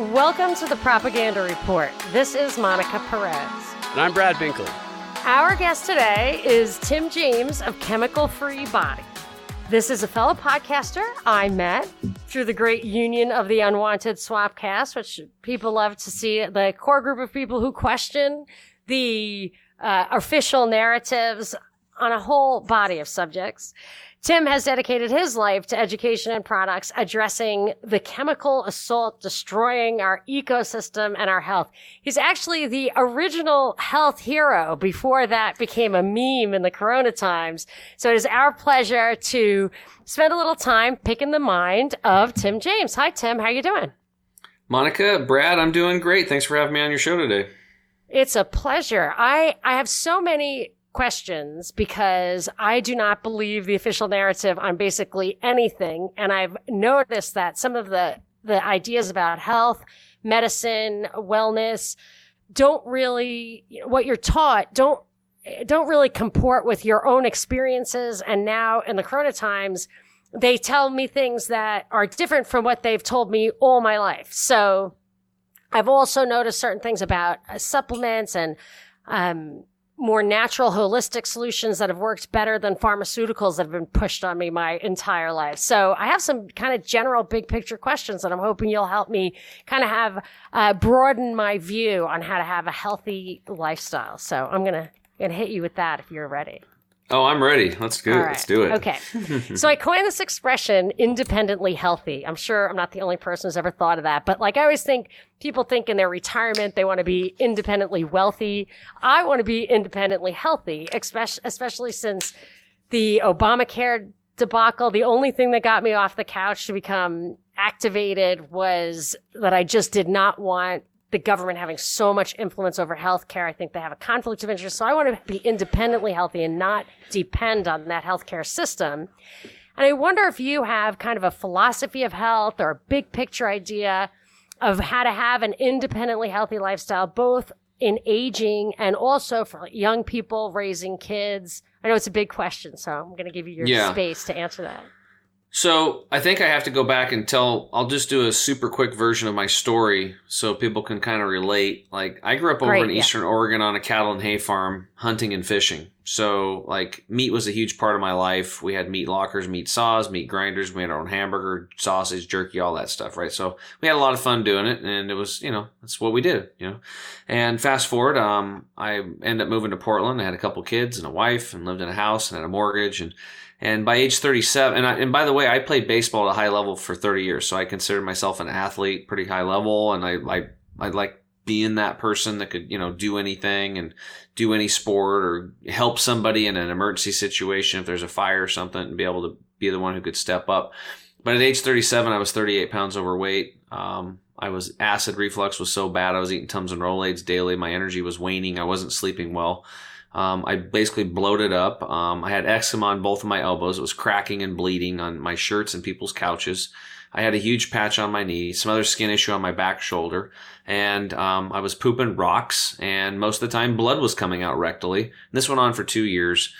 Welcome to the Propaganda Report. This is Monica Perez. And I'm Brad Binkley. Our guest today is Tim James of Chemical Free Body. This is a fellow podcaster I met through the great Union of the Unwanted Swapcast, which people love to see, the core group of people who question the official narratives on a whole body of subjects. Tim has dedicated his life to education and products, addressing the chemical assault destroying our ecosystem and our health. He's actually the original health hero before that became a meme in the corona times. So it is our pleasure to spend a little time picking the mind of Tim James. Hi, Tim. How are you doing? Monica, Brad, I'm doing great. Thanks for having me on your show today. It's a pleasure. I have so many questions because I do not believe the official narrative on basically anything. And I've noticed that some of the ideas about health, medicine, wellness don't really, what you're taught, don't really comport with your own experiences. And now in the corona times, they tell me things that are different from what they've told me all my life. So I've also noticed certain things about supplements and, more natural holistic solutions that have worked better than pharmaceuticals that have been pushed on me my entire life. So I have some kind of general big picture questions that I'm hoping you'll help me kind of have, broaden my view on how to have a healthy lifestyle. So I'm going to hit you with that if you're ready. Oh, I'm ready. Let's go. All right. Let's do it. Okay. So I coined this expression, independently healthy. I'm sure I'm not the only person who's ever thought of that. But like I always think, people think in their retirement, they want to be independently wealthy. I want to be independently healthy, especially since the Obamacare debacle. The only thing that got me off the couch to become activated was that I just did not want the government having so much influence over healthcare. I think they have a conflict of interest. So I want to be independently healthy and not depend on that healthcare system. And I wonder if you have kind of a philosophy of health or a big picture idea of how to have an independently healthy lifestyle, both in aging and also for young people raising kids. I know it's a big question, so I'm going to give you your space to answer that. So I think I have to go back and I'll just do a super quick version of my story so people can kind of relate. Like I grew up over in Eastern Oregon on a cattle and hay farm, hunting and fishing. So like meat was a huge part of my life. We had meat lockers, meat saws, meat grinders. We had our own hamburger, sausage, jerky, all that stuff, right? So we had a lot of fun doing it and it was, that's what we did, And fast forward, I ended up moving to Portland. I had a couple kids and a wife and lived in a house and had a mortgage and by age 37, and by the way, I played baseball at a high level for 30 years, so I considered myself an athlete, pretty high level, and I like being that person that could, do anything and do any sport or help somebody in an emergency situation if there's a fire or something and be able to be the one who could step up. But at age 37, I was 38 pounds overweight. Acid reflux was so bad, I was eating Tums and Rolaids daily. My energy was waning. I wasn't sleeping well. I basically bloated up. I had eczema on both of my elbows. It was cracking and bleeding on my shirts and people's couches. I had a huge patch on my knee, some other skin issue on my back shoulder. And I was pooping rocks. And most of the time, blood was coming out rectally. And this went on for 2 years.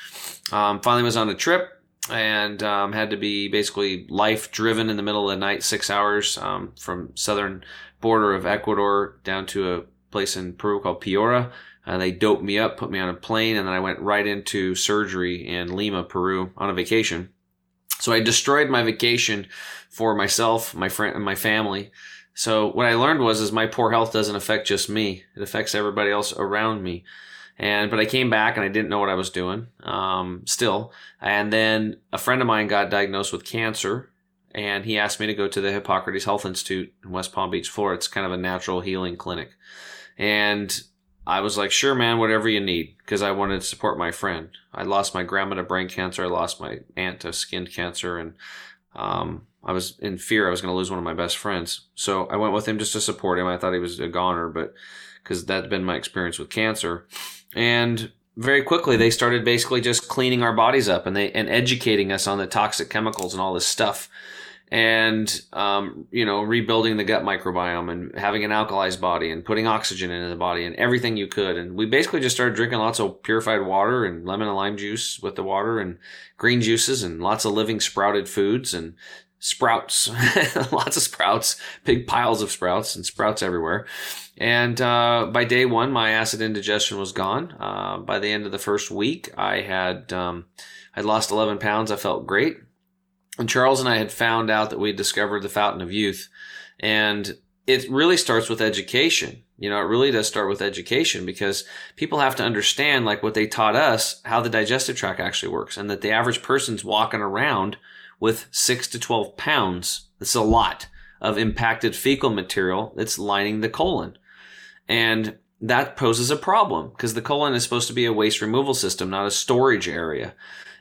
Finally, I was on a trip and had to be basically life-driven in the middle of the night, 6 hours from southern border of Ecuador down to a place in Peru called Piura. They doped me up, put me on a plane, and then I went right into surgery in Lima, Peru, on a vacation. So I destroyed my vacation for myself, my friend, and my family. So what I learned was my poor health doesn't affect just me. It affects everybody else around me. But I came back and I didn't know what I was doing still. And then a friend of mine got diagnosed with cancer, and he asked me to go to the Hippocrates Health Institute in West Palm Beach, Florida. It's kind of a natural healing clinic. And I was like, sure, man, whatever you need, because I wanted to support my friend. I lost my grandma to brain cancer. I lost my aunt to skin cancer. And I was in fear I was going to lose one of my best friends. So I went with him just to support him. I thought he was a goner, but because that had been my experience with cancer. And very quickly, they started basically just cleaning our bodies up and educating us on the toxic chemicals and all this stuff. And, rebuilding the gut microbiome and having an alkalized body and putting oxygen into the body and everything you could. And we basically just started drinking lots of purified water and lemon and lime juice with the water and green juices and lots of living sprouted foods and sprouts, lots of sprouts, big piles of sprouts and sprouts everywhere. And by day one, my acid indigestion was gone. By the end of the first week, I had I'd lost 11 pounds. I felt great. And Charles and I had found out that we had discovered the fountain of youth. And it really starts with education. You know, it really does start with education, because people have to understand, like, what they taught us, how the digestive tract actually works, and that the average person's walking around with 6 to 12 pounds. That's a lot of impacted fecal material that's lining the colon. And that poses a problem, because the colon is supposed to be a waste removal system, not a storage area.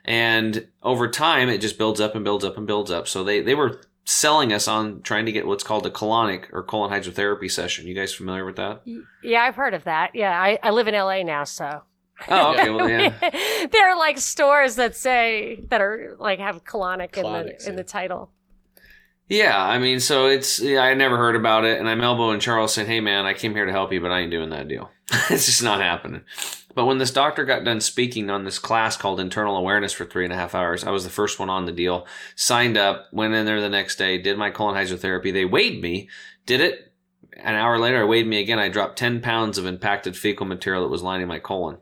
And over time, it just builds up and builds up and builds up. So they were selling us on trying to get what's called a colonic or colon hydrotherapy session. You guys familiar with that? Yeah, I've heard of that. Yeah, I live in LA now, so. Oh, okay. Well, yeah. There are like stores that say, that are like, have colonic in the title. Yeah, I mean, so it's, yeah, I never heard about it, and I'm elbowing Charles saying, hey man, I came here to help you, but I ain't doing that deal. It's just not happening. But when this doctor got done speaking on this class called Internal Awareness for 3.5 hours, I was the first one on the deal, signed up, went in there the next day, did my colon hydrotherapy. They weighed me, did it. An hour later, I weighed me again. I dropped 10 pounds of impacted fecal material that was lining my colon.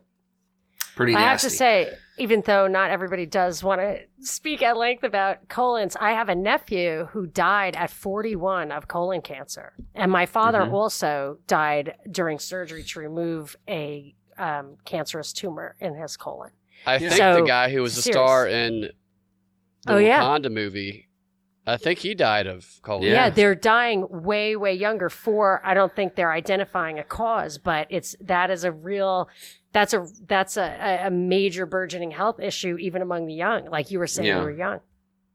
Pretty nasty. I have to say, even though not everybody does want to speak at length about colons, I have a nephew who died at 41 of colon cancer. And my father also died during surgery to remove a cancerous tumor in his colon. I think the guy who was a star in the Wakanda movie, I think he died of colon. Yeah, they're dying way, way younger for, I don't think they're identifying a cause, but that's a major burgeoning health issue, even among the young. Like you were saying, you were young.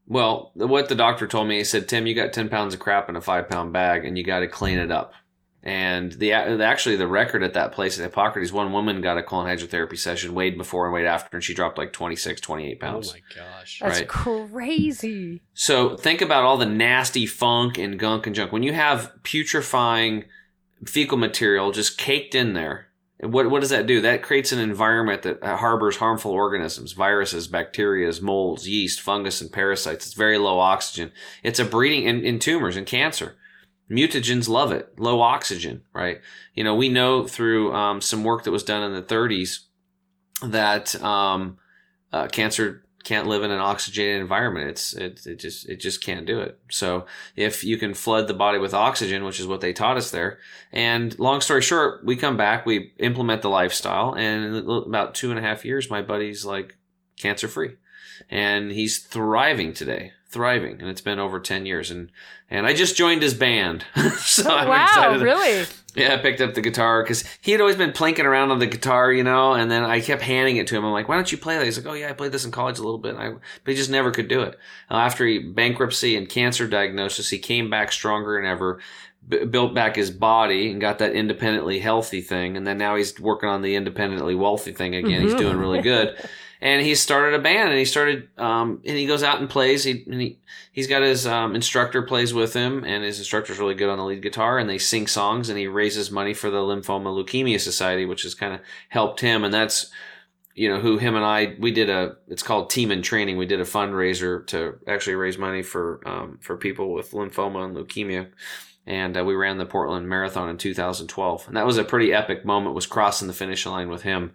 Well, what the doctor told me, he said, Tim, you got 10 pounds of crap in a 5-pound bag, and you got to clean it up. And the record at that place at Hippocrates, one woman got a colon hydrotherapy session, weighed before and weighed after, and she dropped like 26, 28 pounds. Oh my gosh. That's crazy. So think about all the nasty funk and gunk and junk. When you have putrefying fecal material just caked in there, what does that do? That creates an environment that harbors harmful organisms, viruses, bacteria, molds, yeast, fungus, and parasites. It's very low oxygen. It's a breeding in tumors and cancer. Mutagens love it. Low oxygen, right? You know, we know through some work that was done in the 30s that cancer can't live in an oxygenated environment. It just can't do it. So if you can flood the body with oxygen, which is what they taught us there. And long story short, we come back, we implement the lifestyle, and in about 2.5 years, my buddy's like cancer free, and he's thriving today. And it's been over 10 years, and I just joined his band. So I'm excited. Wow, really? Yeah, I picked up the guitar, because he had always been plinking around on the guitar, you know, and then I kept handing it to him. I'm like, why don't you play that? He's like, oh yeah, I played this in college a little bit, but he just never could do it. After bankruptcy and cancer diagnosis, he came back stronger than ever, built back his body, and got that independently healthy thing, and then now he's working on the independently wealthy thing again. He's doing really good. And he started a band, and he started, and he goes out and plays. He's got his instructor plays with him, and his instructor's really good on the lead guitar, and they sing songs, and he raises money for the Lymphoma Leukemia Society, which has kind of helped him. And that's, you know, who him and I, we did it's called Team in Training. We did a fundraiser to actually raise money for people with lymphoma and leukemia. And we ran the Portland Marathon in 2012. And that was a pretty epic moment, was crossing the finish line with him.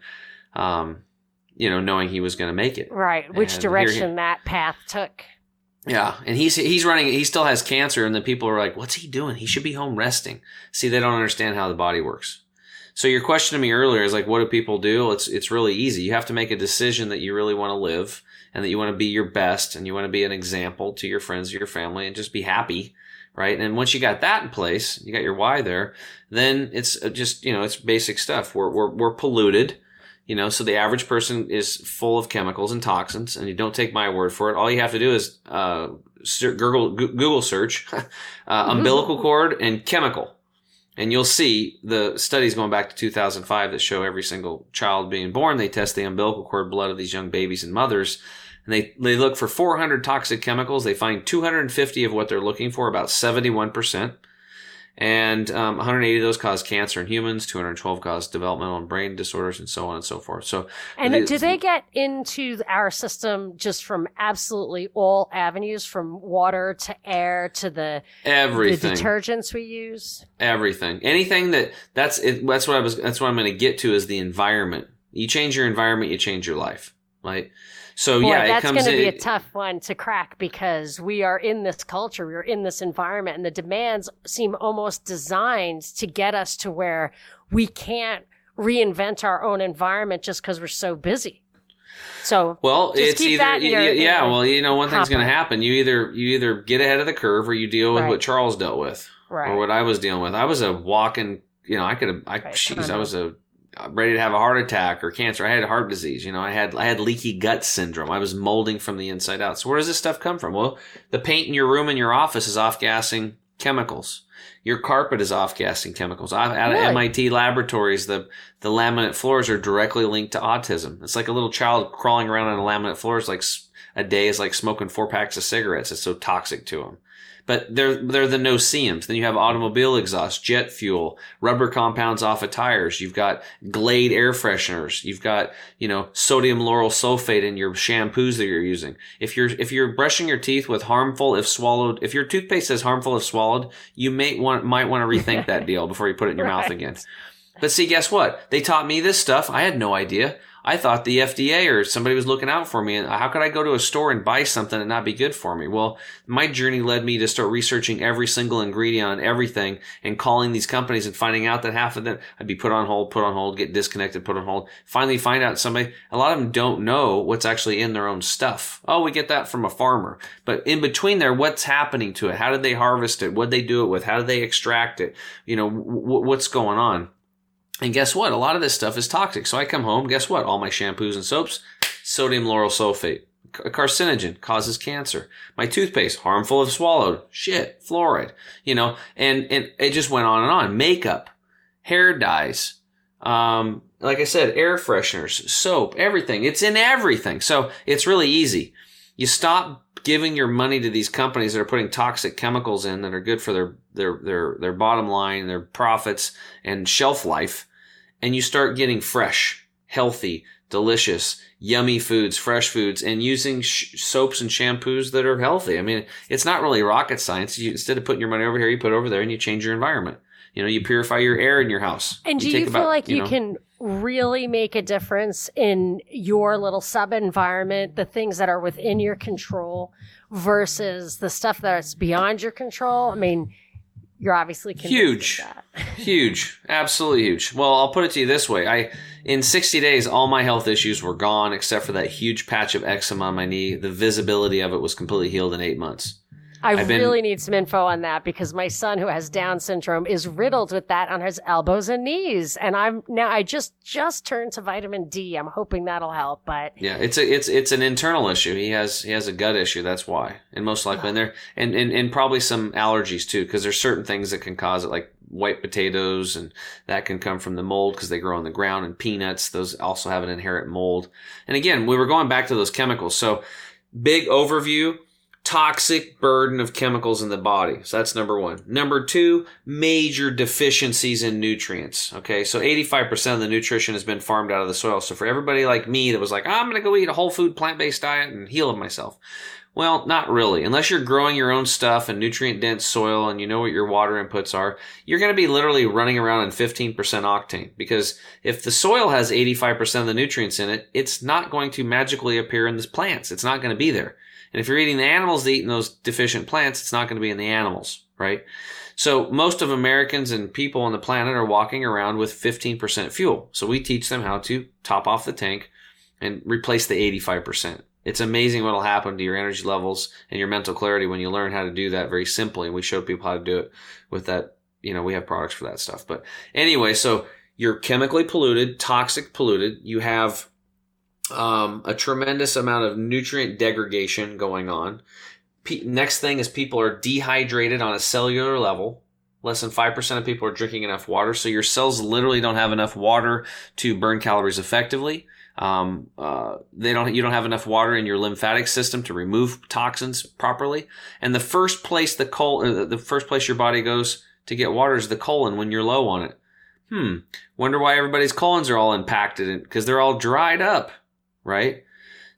You know, knowing he was going to make it. Right. Which and direction that path took. Yeah. And he's running, he still has cancer, and then people are like, what's he doing? He should be home resting. See, they don't understand how the body works. So your question to me earlier is like, what do people do? It's really easy. You have to make a decision that you really want to live, and that you want to be your best, and you want to be an example to your friends, your family, and just be happy. Right. And once you got that in place, you got your why there, then it's just, you know, it's basic stuff. We're polluted. You know, so the average person is full of chemicals and toxins, and you don't take my word for it. All you have to do is Google search umbilical cord and chemical, and you'll see the studies going back to 2005 that show every single child being born. They test the umbilical cord blood of these young babies and mothers, and they look for 400 toxic chemicals. They find 250 of what they're looking for, about 71%. And 180 of those cause cancer in humans, 212 cause developmental and brain disorders, and so on and so forth. So, and do they get into our system just from absolutely all avenues, from water to air to everything, the detergents we use? Everything, anything that's it, that's what I'm going to get to is the environment. You change your environment, you change your life, right? So boy, yeah, that's going to be a tough one to crack because we are in this culture, we are in this environment, and the demands seem almost designed to get us to where we can't reinvent our own environment just because we're so busy. So well, it's either one thing's going to happen. You either get ahead of the curve or you deal with what Charles dealt with, or what I was dealing with. I was a walking, ready to have a heart attack or cancer. I had heart disease. I had leaky gut syndrome. I was molding from the inside out. So where does this stuff come from? Well, the paint in your room in your office is off-gassing chemicals. Your carpet is off-gassing chemicals. Out of MIT laboratories, the laminate floors are directly linked to autism. It's like a little child crawling around on the laminate floors like a day is like smoking 4 packs of cigarettes. It's so toxic to them. But they're the no-see-ums. Then you have automobile exhaust, jet fuel, rubber compounds off of tires. You've got Glade air fresheners. You've got, sodium lauryl sulfate in your shampoos that you're using. If you're brushing your teeth with harmful if swallowed, if your toothpaste says harmful if swallowed, you might want to rethink that deal before you put it in your mouth again. But see, guess what? They taught me this stuff. I had no idea. I thought the FDA or somebody was looking out for me, and how could I go to a store and buy something and not be good for me? Well, my journey led me to start researching every single ingredient on everything and calling these companies and finding out that half of them, I'd be put on hold, get disconnected, put on hold, finally find out somebody, a lot of them don't know what's actually in their own stuff. Oh, we get that from a farmer. But in between there, what's happening to it? How did they harvest it? What did they do it with? How did they extract it? What's going on? And guess what? A lot of this stuff is toxic. So I come home, guess what? All my shampoos and soaps, sodium lauryl sulfate, a carcinogen, causes cancer. My toothpaste, harmful if swallowed, shit, fluoride, and it just went on and on. Makeup, hair dyes, like I said, air fresheners, soap, everything. It's in everything. So it's really easy. You stop giving your money to these companies that are putting toxic chemicals in that are good for their bottom line, their profits and shelf life. And you start getting fresh, healthy, delicious, yummy foods, fresh foods, and using soaps and shampoos that are healthy. I mean, it's not really rocket science. Instead of putting your money over here, you put it over there and you change your environment. You purify your air in your house. And do you feel like you can really make a difference in your little sub-environment, the things that are within your control versus the stuff that's beyond your control? I mean, you're obviously huge, huge, absolutely huge. Well, I'll put it to you this way. In 60 days, all my health issues were gone except for that huge patch of eczema on my knee. The visibility of it was completely healed in 8 months. I really need some info on that because my son who has Down syndrome is riddled with that on his elbows and knees. And I just turned to vitamin D. I'm hoping that'll help, but yeah, it's an internal issue. He has a gut issue. That's why. And most likely in there and probably some allergies too, because there's certain things that can cause it, like white potatoes, and that can come from the mold because they grow on the ground, and peanuts. Those also have an inherent mold. And again, we were going back to those chemicals. So big overview. Toxic burden of chemicals in the body. So that's number one. Number two, major deficiencies in nutrients. Okay, so 85% of the nutrition has been farmed out of the soil. So for everybody like me that was like, I'm going to go eat a whole food plant-based diet and heal myself. Well, not really. Unless you're growing your own stuff in nutrient-dense soil and you know what your water inputs are, you're going to be literally running around in 15% octane. Because if the soil has 85% of the nutrients in it, it's not going to magically appear in the plants. It's not going to be there. And if you're eating the animals that eat those deficient plants, it's not going to be in the animals, right? So most of Americans and people on the planet are walking around with 15% fuel. So we teach them how to top off the tank and replace the 85%. It's amazing what will happen to your energy levels and your mental clarity when you learn how to do that very simply. And we show people how to do it with that. We have products for that stuff. But anyway, so you're chemically polluted, toxic polluted. You have a tremendous amount of nutrient degradation going on. Next thing is people are dehydrated on a cellular level. Less than 5% of people are drinking enough water. So your cells literally don't have enough water to burn calories effectively. You don't have enough water in your lymphatic system to remove toxins properly. And the first place your body goes to get water is the colon when you're low on it. Wonder why everybody's colons are all impacted, because they're all dried up, right?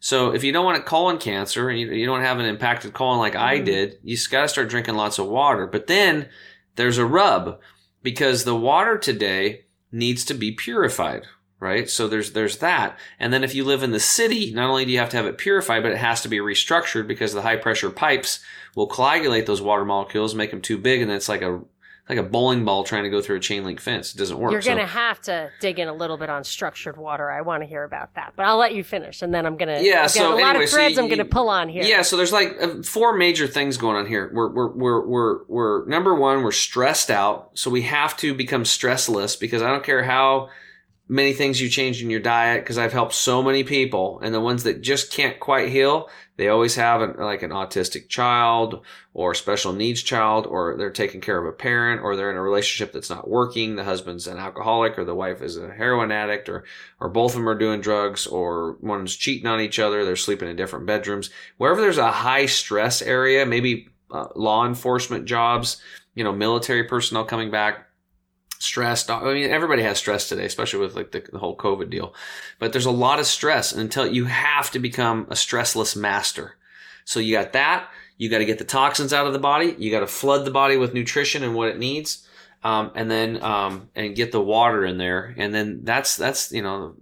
So if you don't want a colon cancer and you don't have an impacted colon like I did, you got to start drinking lots of water. But then there's a rub, because the water today needs to be purified, right? So there's that. And then if you live in the city, not only do you have to have it purified, but it has to be restructured, because the high pressure pipes will coagulate those water molecules, make them too big, and it's like a bowling ball trying to go through a chain link fence. It doesn't work. You're going to have to dig in a little bit on structured water. I want to hear about that, but I'll let you finish. And then I'm going to, I'm going to pull on here. Yeah. So there's like four major things going on here. We're number one, we're stressed out. So we have to become stressless, because I don't care how many things you change in your diet. Cause I've helped so many people, and the ones that just can't quite heal, they always have an autistic child or special needs child, or they're taking care of a parent, or they're in a relationship that's not working. The husband's an alcoholic, or the wife is a heroin addict, or both of them are doing drugs, or one's cheating on each other. They're sleeping in different bedrooms. Wherever there's a high stress area, maybe law enforcement jobs, military personnel coming back. Stress. I mean, everybody has stress today, especially with like the whole COVID deal. But there's a lot of stress, and until you have to become a stressless master. So you got that. You got to get the toxins out of the body. You got to flood the body with nutrition and what it needs, and get the water in there. And then that's the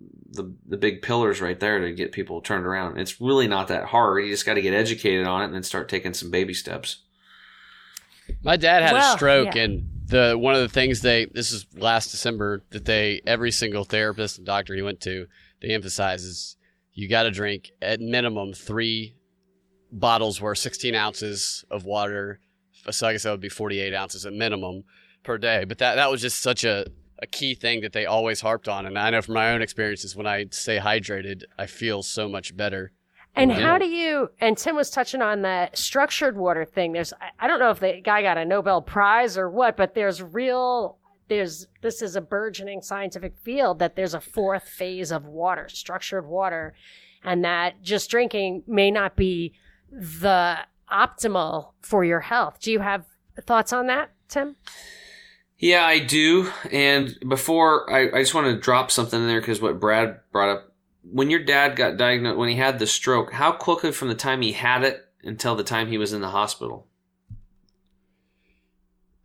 big pillars right there to get people turned around. It's really not that hard. You just got to get educated on it and then start taking some baby steps. My dad had a stroke, yeah. And one of the things this is last December, that every single therapist and doctor he went to, they emphasize is you got to drink at minimum 3 bottles worth, 16 ounces of water. So I guess that would be 48 ounces at minimum per day. But that was just such a key thing that they always harped on. And I know from my own experiences, when I stay hydrated, I feel so much better. And how do you, and Tim was touching on the structured water thing. I don't know if the guy got a Nobel Prize or what, but this is a burgeoning scientific field that there's a 4th phase of water, structured water, and that just drinking may not be the optimal for your health. Do you have thoughts on that, Tim? Yeah, I do. And before, I just want to drop something in there, because what Brad brought up, when your dad got diagnosed, when he had the stroke, how quickly from the time he had it until the time he was in the hospital?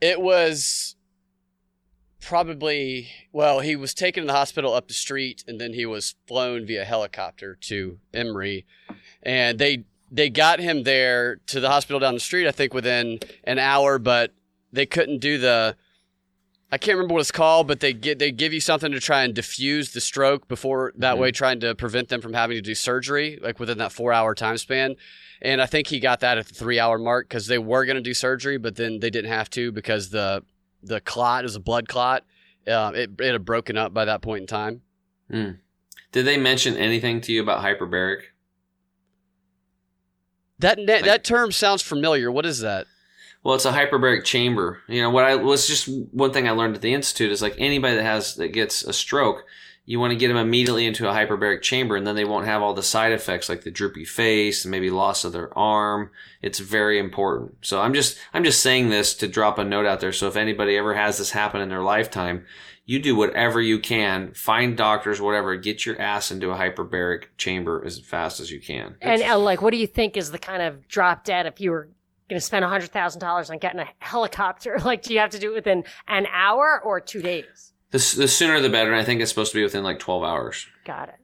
It was probably, he was taken to the hospital up the street, and then he was flown via helicopter to Emory. And they got him there to the hospital down the street, I think within an hour, but they couldn't do I can't remember what it's called, but they give you something to try and diffuse the stroke before that way, trying to prevent them from having to do surgery, like within that 4-hour time span. And I think he got that at the 3-hour mark, because they were going to do surgery, but then they didn't have to, because the clot is a blood clot. It had broken up by that point in time. Mm. Did they mention anything to you about hyperbaric? That term sounds familiar. What is that? Well, it's a hyperbaric chamber. Just one thing I learned at the Institute is like anybody that gets a stroke, you want to get them immediately into a hyperbaric chamber, and then they won't have all the side effects like the droopy face and maybe loss of their arm. It's very important. So I'm just saying this to drop a note out there. So if anybody ever has this happen in their lifetime, you do whatever you can, find doctors, whatever, get your ass into a hyperbaric chamber as fast as you can. And like, what do you think is the kind of drop dead if you were going to spend $100,000 on getting a helicopter? Like, do you have to do it within an hour or 2 days? The sooner the better. And I think it's supposed to be within like 12 hours. Got it.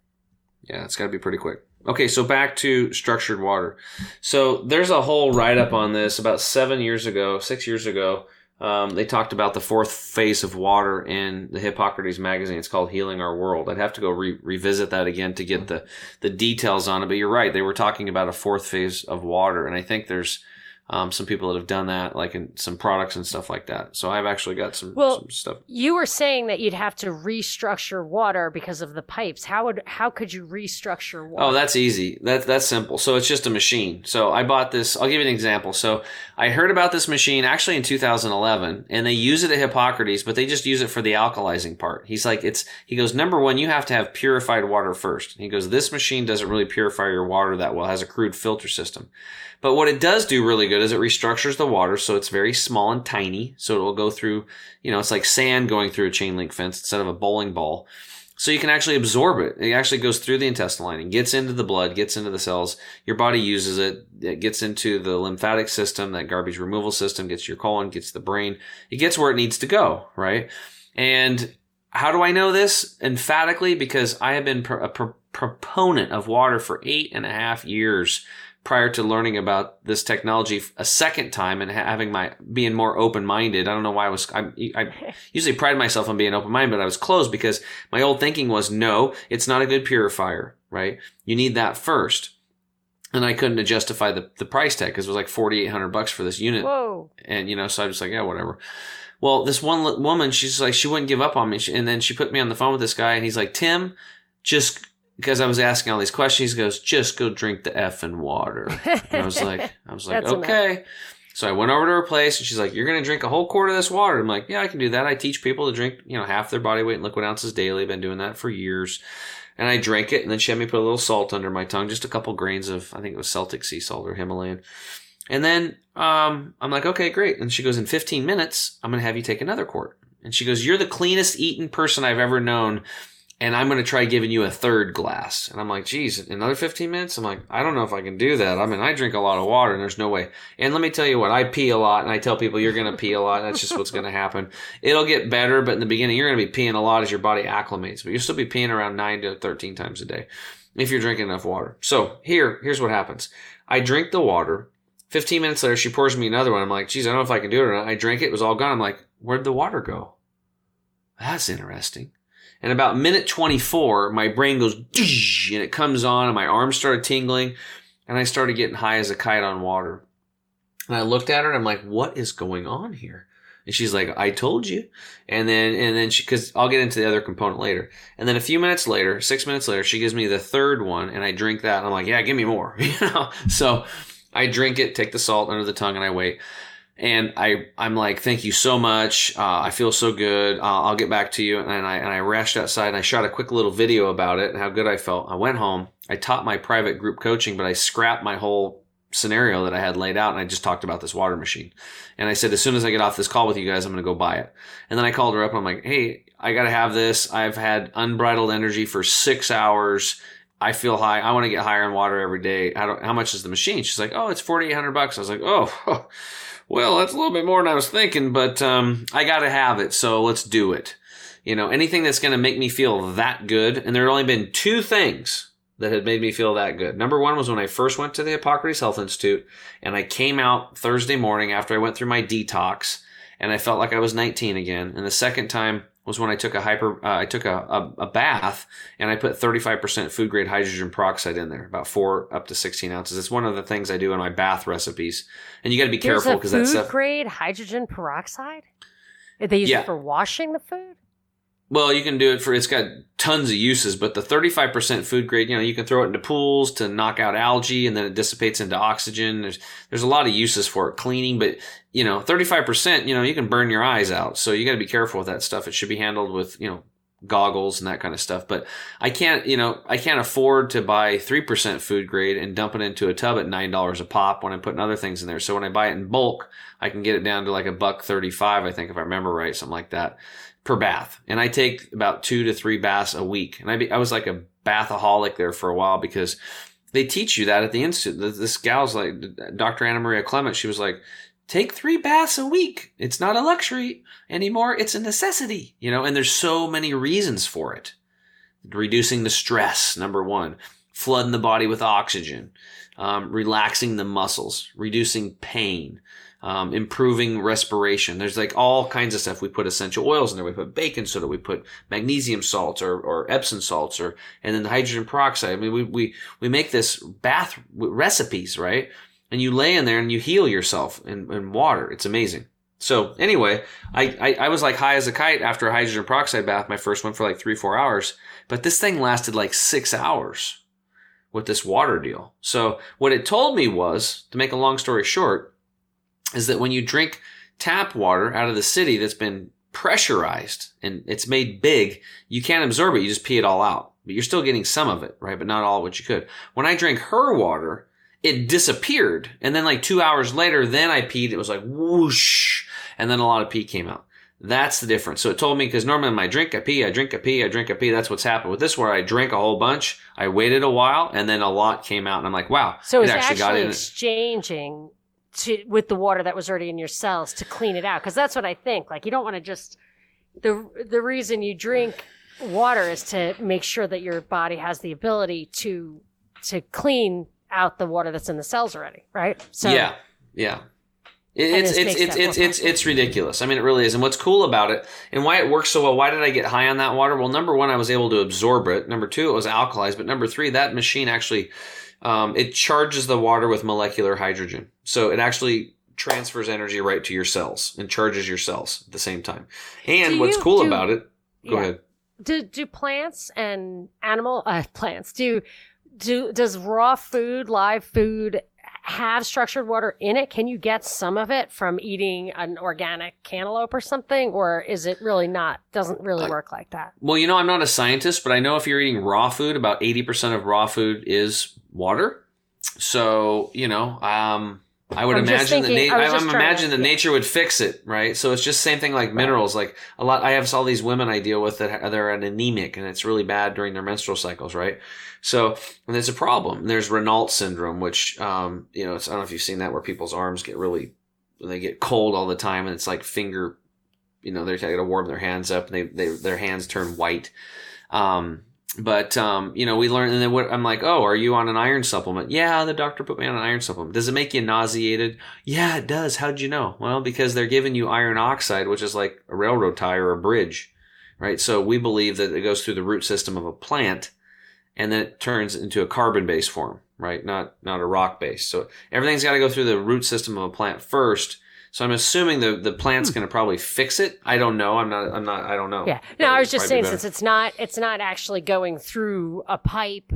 Yeah, it's got to be pretty quick. Okay, so back to structured water. So there's a whole write-up on this about 6 years ago. They talked about the 4th phase of water in the Hippocrates magazine. It's called Healing Our World. I'd have to go revisit that again to get the details on it. But you're right. They were talking about a 4th phase of water. And I think there's some people that have done that, like in some products and stuff like that. So I've actually got some stuff. You were saying that you'd have to restructure water because of the pipes. How could you restructure water? Oh, that's easy. That's simple. So it's just a machine. So I bought this. I'll give you an example. So I heard about this machine actually in 2011, and they use it at Hippocrates, but they just use it for the alkalizing part. He's like, he goes, number one, you have to have purified water first. And he goes, this machine doesn't really purify your water that well. It has a crude filter system. But what it does do really good good is it restructures the water, so it's very small and tiny. So it will go through, you know, it's like sand going through a chain link fence instead of a bowling ball. So you can actually absorb it. It actually goes through the intestinal lining, gets into the blood, gets into the cells. Your body uses it. It gets into the lymphatic system, that garbage removal system, gets your colon, gets the brain. It gets where it needs to go, right? And how do I know this? Emphatically, because I have been a proponent of water for 8.5 years prior to learning about this technology a second time and having my being more open-minded. I don't know why I usually pride myself on being open-minded, but I was closed because my old thinking was, no, it's not a good purifier, right? You need that first. And I couldn't justify the price tag because it was like $4,800 for this unit. Whoa. And, you know, so I was like, yeah, whatever. Well, this one woman, she's like, she wouldn't give up on me. And then she put me on the phone with this guy and he's like, Tim, just because I was asking all these questions, he goes, just go drink the effing water. And I was like, okay. Enough. So I went over to her place and she's like, you're going to drink a whole quart of this water. I'm like, yeah, I can do that. I teach people to drink, you know, half their body weight in liquid ounces daily. I've been doing that for years. And I drank it. And then she had me put a little salt under my tongue, just a couple grains of, I think it was Celtic sea salt or Himalayan. And then I'm like, okay, great. And she goes, in 15 minutes, I'm going to have you take another quart. And she goes, you're the cleanest eaten person I've ever known. And I'm going to try giving you a third glass. And I'm like, geez, another 15 minutes? I'm like, I don't know if I can do that. I mean, I drink a lot of water and there's no way. And let me tell you what, I pee a lot and I tell people you're going to pee a lot. And that's just what's going to happen. It'll get better. But in the beginning, you're going to be peeing a lot as your body acclimates. But you'll still be peeing around 9 to 13 times a day if you're drinking enough water. So here's what happens. I drink the water. 15 minutes later, she pours me another one. I'm like, geez, I don't know if I can do it or not. I drank it. It was all gone. I'm like, where'd the water go? That's interesting. And about minute 24, my brain goes, and it comes on, and my arms started tingling, and I started getting high as a kite on water. And I looked at her, and I'm like, what is going on here? And she's like, I told you. And then she, because I'll get into the other component later. And then a few minutes later, 6 minutes later, she gives me the third one, and I drink that, and I'm like, yeah, give me more. You know? So I drink it, take the salt under the tongue, and I wait. And I'm like, thank you so much. I feel so good. I'll get back to you. And I rushed outside and I shot a quick little video about it and how good I felt. I went home. I taught my private group coaching, but I scrapped my whole scenario that I had laid out. And I just talked about this water machine. And I said, as soon as I get off this call with you guys, I'm going to go buy it. And then I called her up and I'm like, hey, I got to have this. I've had unbridled energy for 6 hours. I feel high. I want to get higher in water every day. How much is the machine? She's like, oh, it's $4,800. I was like, oh. Well, that's a little bit more than I was thinking, but I got to have it, so let's do it. You know, anything that's going to make me feel that good, and there had only been 2 things that had made me feel that good. Number 1 was when I first went to the Hippocrates Health Institute, and I came out Thursday morning after I went through my detox, and I felt like I was 19 again. And the second time was when I took a bath, and I put 35% food-grade hydrogen peroxide in there, about 4 up to 16 ounces. It's one of the things I do in my bath recipes. And you got to be careful because that's food-grade hydrogen peroxide? They use it for washing the food? Well, you can do it for, it's got tons of uses, but the 35% food grade, you know, you can throw it into pools to knock out algae and then it dissipates into oxygen. There's a lot of uses for it, cleaning, but you know, 35%, you know, you can burn your eyes out. So you got to be careful with that stuff. It should be handled with, you know, goggles and that kind of stuff. But I can't afford to buy 3% food grade and dump it into a tub at $9 a pop when I'm putting other things in there. So when I buy it in bulk, I can get it down to like $1.35, I think, if I remember right, something like that, per bath. And I take about 2 to 3 baths a week. And I was like a bathaholic there for a while because they teach you that at the institute. This gal's like, Dr. Anna Maria Clement, she was like, take 3 baths a week. It's not a luxury anymore. It's a necessity, you know, and there's so many reasons for it. Reducing the stress, number 1, flooding the body with oxygen, relaxing the muscles, reducing pain, improving respiration. There's like all kinds of stuff. We put essential oils in there. We put baking soda. We put magnesium salts or Epsom salts and then the hydrogen peroxide. I mean, we make this bath recipes, right? And you lay in there and you heal yourself in water. It's amazing. So anyway, I was like high as a kite after a hydrogen peroxide bath. My first one for like 3-4 hours, but this thing lasted like 6 hours with this water deal. So what it told me was, to make a long story short, is that when you drink tap water out of the city that's been pressurized and it's made big, you can't absorb it. You just pee it all out. But you're still getting some of it, right? But not all what you could. When I drank her water, it disappeared. And then like 2 hours later, then I peed. It was like whoosh. And then a lot of pee came out. That's the difference. So it told me, because normally in my drink, I pee, I drink, I pee, I drink, I pee. That's what's happened with this, where I drank a whole bunch. I waited a while and then a lot came out. And I'm like, wow. So it's actually exchanging with the water that was already in your cells to clean it out. Because that's what I think. Like, you don't want to just, the reason you drink water is to make sure that your body has the ability to clean out the water that's in the cells already, right? So yeah, yeah. It's ridiculous. I mean, it really is. And what's cool about it and why it works so well, why did I get high on that water? Well, number one, I was able to absorb it. Number two, it was alkalized. But number three, that machine actually, it charges the water with molecular hydrogen. So it actually transfers energy right to your cells and charges your cells at the same time. And what's cool about it, go ahead. Do plants and animal, plants, does raw food, live food, have structured water in it? Can you get some of it from eating an organic cantaloupe or something? Or is it really not, doesn't really work like that? Well, you know, I'm not a scientist, but I know if you're eating raw food, about 80% of raw food is water. So, you know, I would imagine that nature would fix it, right? So it's just same thing like minerals. Like a lot, I have all these women I deal with that they're anemic and it's really bad during their menstrual cycles, right? So, and it's a problem. There's Raynaud's syndrome, which, you know, it's, I don't know if you've seen that, where people's arms get really, they get cold all the time and it's like finger, you know, they're trying to warm their hands up and their hands turn white. But you know, we learned, and then what, I'm like, oh, are you on an iron supplement? Yeah, the doctor put me on an iron supplement. Does it make you nauseated? Yeah, it does. How'd you know? Well, because they're giving you iron oxide, which is like a railroad tie or a bridge, right? So we believe that it goes through the root system of a plant and then it turns into a carbon-based form, right? Not a rock base. So everything's got to go through the root system of a plant first. So I'm assuming the plant's going to probably fix it. I don't know. I'm not. I don't know. Yeah. No, I was just saying, since it's not actually going through a pipe.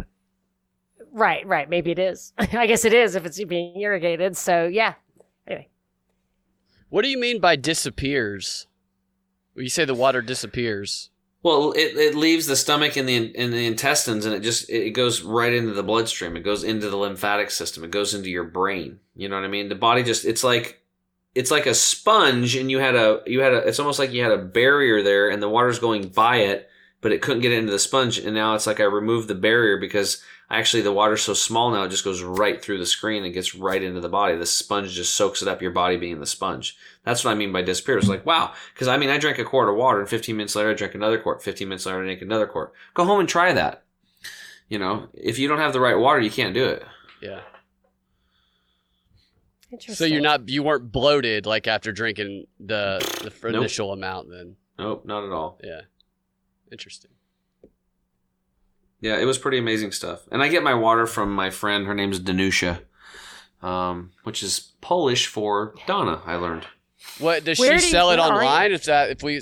Right. Right. Maybe it is. I guess it is if it's being irrigated. So yeah. Anyway. What do you mean by disappears? When you say the water disappears. Well, it leaves the stomach and the intestines, and it goes right into the bloodstream. It goes into the lymphatic system. It goes into your brain. You know what I mean? The body just, it's like a sponge, and you had a. It's almost like you had a barrier there, and the water's going by it, but it couldn't get into the sponge. And now it's like I removed the barrier because actually the water's so small now, it just goes right through the screen and gets right into the body. The sponge just soaks it up. Your body being the sponge. That's what I mean by disappear. It's like, wow, because I mean I drank a quart of water, and 15 minutes later I drank another quart. 15 minutes later I drank another quart. Go home and try that. You know, if you don't have the right water, you can't do it. Yeah. So you weren't bloated like after drinking the initial amount then? Nope, not at all. Yeah. Interesting. Yeah, it was pretty amazing stuff. And I get my water from my friend. Her name's Danusha, which is Polish for Donna, I learned. What does she sell it online? If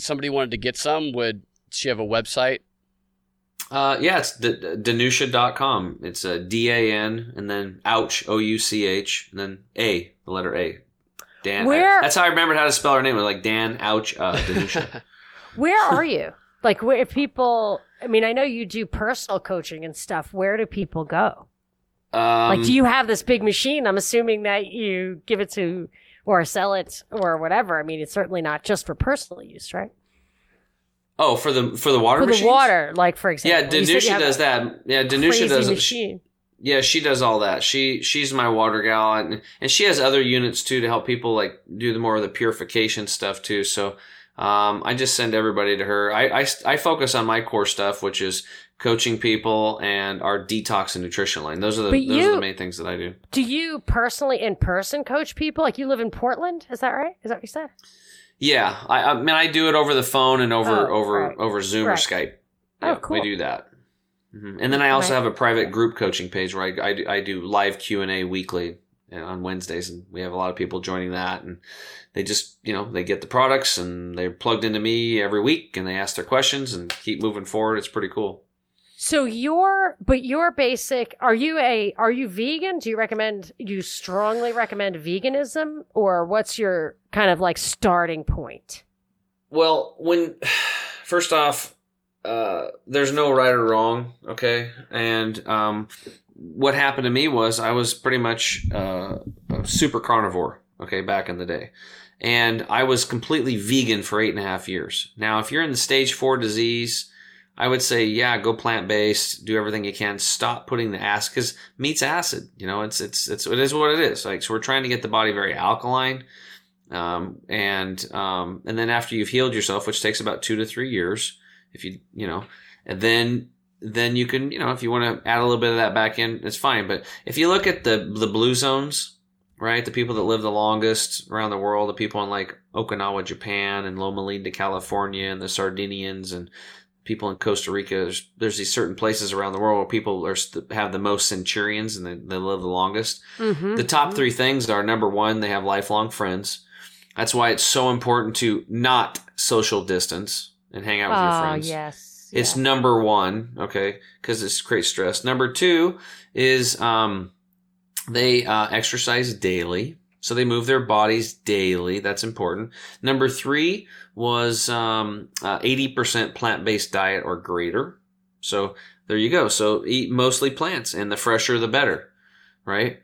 somebody wanted to get some, would she have a website? Yeah, it's Danusha.com. It's DAN and then ouch, OUCH, and then A, the letter A. Dan. That's how I remembered how to spell her name. It was like Dan, ouch, Danusha. Where are you? Like, where people, I mean, I know you do personal coaching and stuff. Where do people go? Like, do you have this big machine? I'm assuming that you give it to or sell it or whatever. I mean, it's certainly not just for personal use, right? Oh, for the water machine? For the water, like, for example. Yeah, Danusha does that. Yeah, Danusha does machine. Yeah, she does all that. She's my water gal, and she has other units too to help people like do the more of the purification stuff too. So, I just send everybody to her. I focus on my core stuff, which is coaching people and our detox and nutrition line. Those are the main things that I do. Do you personally in person coach people? Like, you live in Portland, is that right? Is that what you said? Yeah, I mean, I do it over the phone and over Zoom or Skype. Yeah, oh, cool. We do that. Mm-hmm. And then I also have a private group coaching page where I do live Q&A weekly on Wednesdays, and we have a lot of people joining that. And they just, you know, they get the products and they're plugged into me every week and they ask their questions and keep moving forward. It's pretty cool. So are you vegan? Do you strongly recommend veganism, or what's your kind of like starting point? Well, first off, there's no right or wrong. Okay. And, what happened to me was I was pretty much a super carnivore, okay, back in the day. And I was completely vegan for 8.5 years. Now, if you're in the stage 4 disease, I would say, yeah, go plant-based, do everything you can, stop putting the acid, because meat's acid, you know, it is what it is. Like, so we're trying to get the body very alkaline. And then after you've healed yourself, which takes about 2 to 3 years, if you know, and then you can, you know, if you want to add a little bit of that back in, it's fine. But if you look at the blue zones, right, the people that live the longest around the world, the people in like Okinawa, Japan, and Loma Linda, California, and the Sardinians, and people in Costa Rica, there's these certain places around the world where people have the most centurions and they live the longest. Mm-hmm. The top 3 things are, number 1, they have lifelong friends. That's why it's so important to not social distance and hang out with your friends. Yes. It's number 1, okay, because it creates stress. Number 2 is they exercise daily, so they move their bodies daily. That's important. Number 3 was 80% plant-based diet or greater. So there you go. So eat mostly plants, and the fresher the better, right?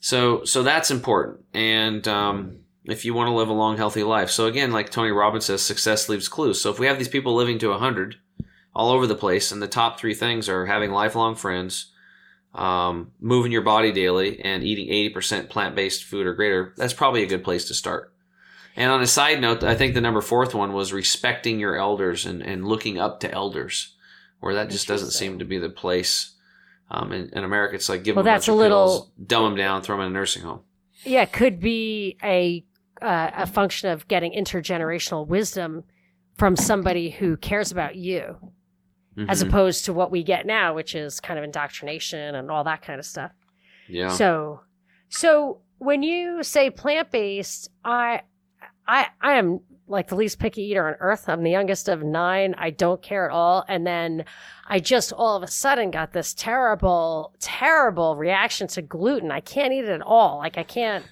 So that's important. And if you want to live a long, healthy life. So again, like Tony Robbins says, success leaves clues. So if we have these people living to 100 all over the place, and the top 3 things are having lifelong friends, moving your body daily, and eating 80% plant-based food or greater, that's probably a good place to start. And on a side note, I think the number 4th one was respecting your elders and looking up to elders, where that just doesn't seem to be the place. In America, it's like give them a bunch of pills, dumb them down, throw them in a nursing home. Yeah, it could be a function of getting intergenerational wisdom from somebody who cares about you, mm-hmm. as opposed to what we get now, which is kind of indoctrination and all that kind of stuff. Yeah. So when you say plant-based, I am like the least picky eater on earth. I'm the youngest of 9. I don't care at all. And then I just all of a sudden got this terrible, terrible reaction to gluten. I can't eat it at all. Like I can't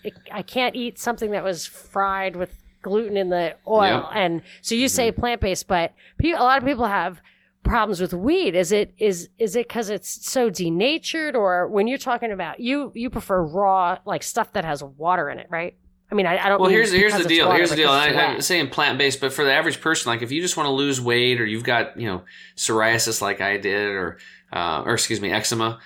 eat something that was fried with gluten in the oil. Yeah. And so you say plant-based, but a lot of people have problems with wheat. Is it because it's so denatured, or when you're talking about you prefer raw, like stuff that has water in it, right? I mean, I don't. Well, here's the deal. Here's the deal. I'm saying plant-based, but for the average person, like if you just want to lose weight, or you've got, you know, psoriasis like I did, or eczema,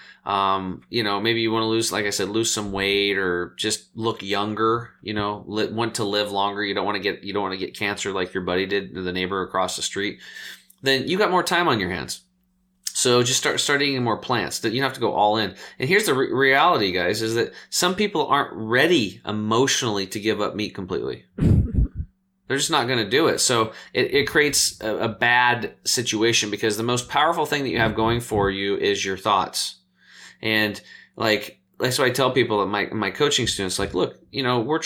you know, maybe you want to lose, like I said, lose some weight, or just look younger. You know, want to live longer. You don't want to get cancer like your buddy did, or the neighbor across the street. Then you got more time on your hands. So just start eating more plants. That you don't have to go all in. And here's the reality, guys, is that some people aren't ready emotionally to give up meat completely. They're just not going to do it. So it creates a bad situation, because the most powerful thing that you have going for you is your thoughts. And like that's why I tell people at my coaching students, like, look, you know, we're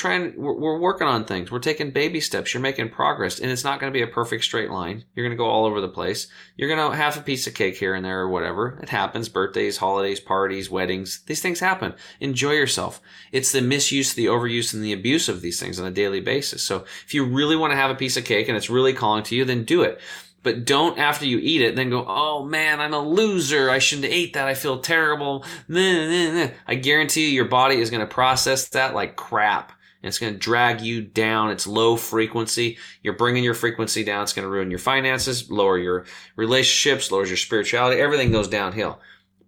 working on things. We're taking baby steps. You're making progress, and it's not going to be a perfect straight line. You're going to go all over the place. You're going to have a piece of cake here and there or whatever. It happens. Birthdays, holidays, parties, weddings. These things happen. Enjoy yourself. It's the misuse, the overuse, and the abuse of these things on a daily basis. So if you really want to have a piece of cake and it's really calling to you, then do it. But don't, after you eat it, then go, oh man, I'm a loser. I shouldn't have ate that. I feel terrible. I guarantee you, your body is going to process that like crap. And it's going to drag you down. It's low frequency. You're bringing your frequency down. It's going to ruin your finances, lower your relationships, lowers your spirituality. Everything goes downhill.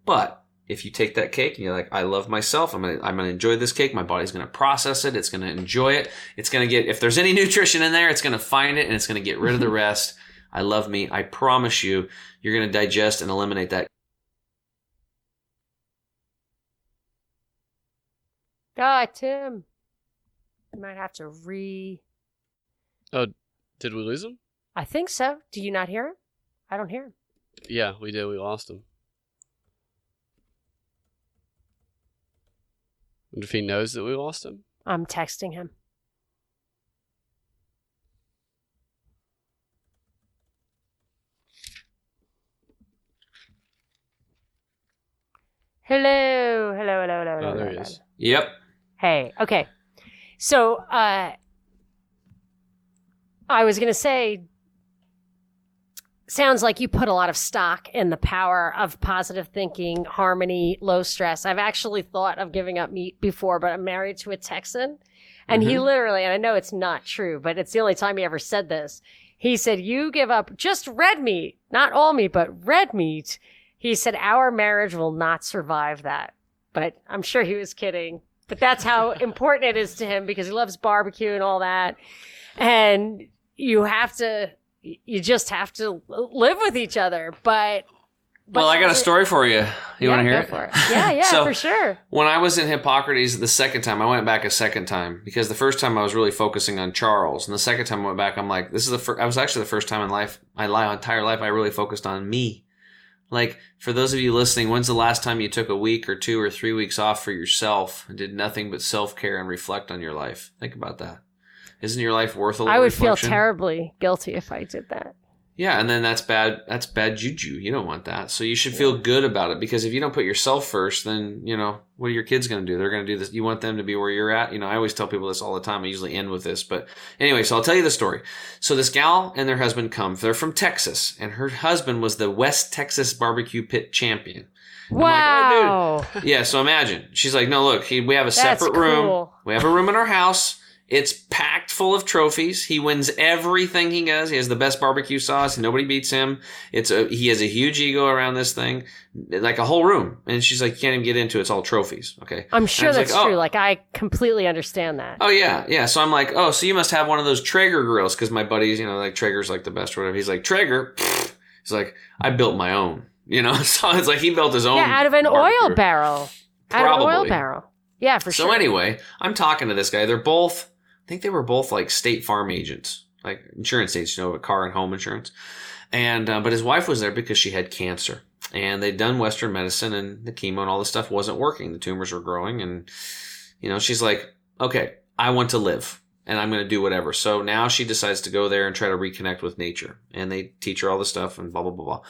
But if you take that cake and you're like, I love myself. I'm going to enjoy this cake. My body's going to process it. It's going to enjoy it. It's going to get, if there's any nutrition in there, it's going to find it, and it's going to get rid of the rest. I love me. I promise you, you're going to digest and eliminate that. Tim. You might have to Oh, did we lose him? I think so. Do you not hear him? I don't hear him. Yeah, we did. We lost him. And if he knows that we lost him? I'm texting him. Hello. Oh, there he is. Yep. Hey, okay. So I was going to say, sounds like you put a lot of stock in the power of positive thinking, harmony, low stress. I've actually thought of giving up meat before, but I'm married to a Texan. And he literally, and I know it's not true, but it's the only time he ever said this. He said, you give up just red meat, not all meat, but red meat. He said, our marriage will not survive that. But I'm sure he was kidding. But that's how important it is to him, because he loves barbecue and all that. And you have to, you just have to live with each other. But well, I got a story for you. You want to hear it? For it? Yeah, so, for sure. When I was in Hippocrates the second time, I went back a second time because the first time I was really focusing on Charles. And the second time I went back, I'm like, this is the first, I was actually the first time in life, my entire life, I really focused on me. Like, for those of you listening, when's the last time you took a week or 2 or 3 weeks off for yourself and did nothing but self-care and reflect on your life? Think about that. Isn't your life worth a little reflection? I would feel terribly guilty if I did that. Yeah, and then that's bad. That's bad juju. You don't want that. So you should feel good about it, because if you don't put yourself first, then, you know, what are your kids going to do? They're going to do this. You want them to be where you're at. You know, I always tell people this all the time. I usually end with this. But anyway, so I'll tell you the story. So this gal and her husband come. They're from Texas, and her husband was the West Texas barbecue pit champion. Wow. I'm like, oh, dude. Yeah, so imagine. She's like, no, look, we have a separate room. Cool. We have a room in our house. It's packed full of trophies. He wins everything he does. He has the best barbecue sauce. Nobody beats him. He has a huge ego around this thing, like a whole room. And she's like, you can't even get into it. It's all trophies. Okay. I'm sure that's true. Like, I completely understand that. Oh, yeah. Yeah. So I'm like, oh, so you must have one of those Traeger grills, because my buddies, you know, like Traeger's like the best or whatever. He's like, Traeger. Pfft. He's like, I built my own, you know? So it's like he built his own. Yeah, out of an oil barrel. Probably. Out of an oil barrel. Yeah, for sure. So anyway, I'm talking to this guy. They're both... I think they were both like State Farm agents, like insurance agents, you know, car and home insurance. And but his wife was there because she had cancer, and they'd done Western medicine, and the chemo and all this stuff wasn't working. The tumors were growing, and, you know, she's like, okay, I want to live, and I'm going to do whatever. So now she decides to go there and try to reconnect with nature, and they teach her all this stuff and blah, blah, blah, blah.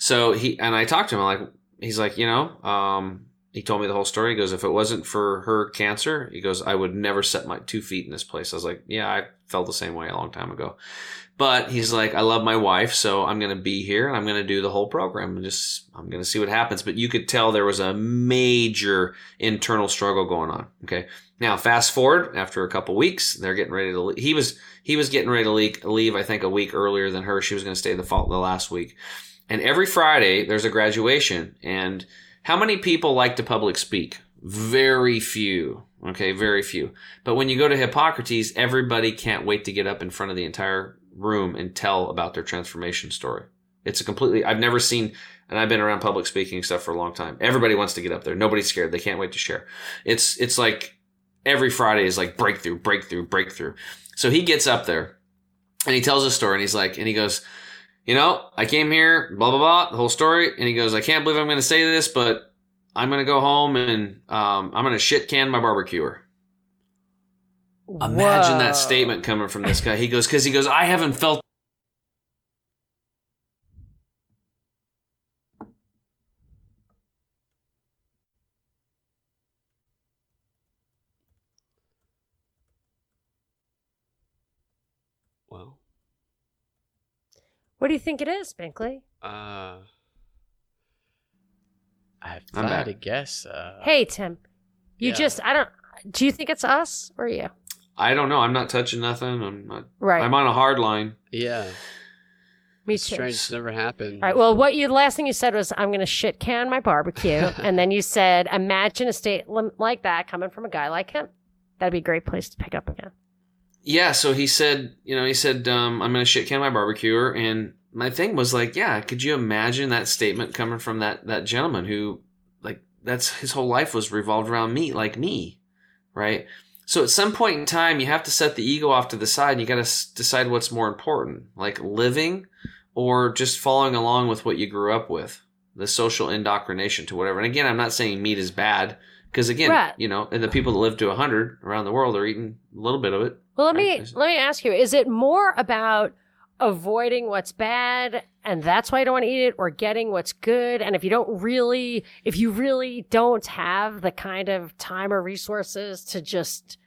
So I talked to him, I'm like, he's like, you know, he told me the whole story. He goes, if it wasn't for her cancer, he goes, I would never set my 2 feet in this place. I was like, yeah, I felt the same way a long time ago. But he's like, I love my wife, so I'm going to be here, and I'm going to do the whole program, and just, I'm going to see what happens. But you could tell there was a major internal struggle going on. Okay. Now, fast forward after a couple weeks, they're getting ready to leave. He was getting ready to leave, I think, a week earlier than her. She was going to stay the last week. And every Friday, there's a graduation, and how many people like to public speak? Very few. Okay, very few. But when you go to Hippocrates, everybody can't wait to get up in front of the entire room and tell about their transformation story. It's a completely, I've never seen, and I've been around public speaking stuff for a long time. Everybody wants to get up there. Nobody's scared. They can't wait to share. It's like every Friday is like breakthrough, breakthrough, breakthrough. So he gets up there and he tells a story, and he's like, and he goes, you know, I came here, blah, blah, blah, the whole story. And he goes, I can't believe I'm going to say this, but I'm going to go home and I'm going to shit can my barbecuer. Whoa. Imagine that statement coming from this guy. He goes, because he goes, I haven't felt. What do you think it is, Binkley? I'm trying to guess. Hey, Tim, do you think it's us or you? I don't know. I'm not touching nothing. I'm not. Right. I'm on a hard line. Yeah. Me too. Strange, never happened. All right. Well, last thing you said was, I'm going to shit can my barbecue. And then you said, imagine a statement like that coming from a guy like him. That'd be a great place to pick up again. Yeah, so he said, I'm going to shit can my barbecuer. And my thing was like, yeah, could you imagine that statement coming from that gentleman who, like, that's his whole life was revolved around meat, like me, right? So at some point in time, you have to set the ego off to the side, and you got to decide what's more important, like living or just following along with what you grew up with, the social indoctrination to whatever. And again, I'm not saying meat is bad, because again, Brett, you know, and the people that live to 100 around the world are eating a little bit of it. Well, let me ask you, is it more about avoiding what's bad and that's why you don't want to eat it, or getting what's good? And if you really don't have the kind of time or resources to just,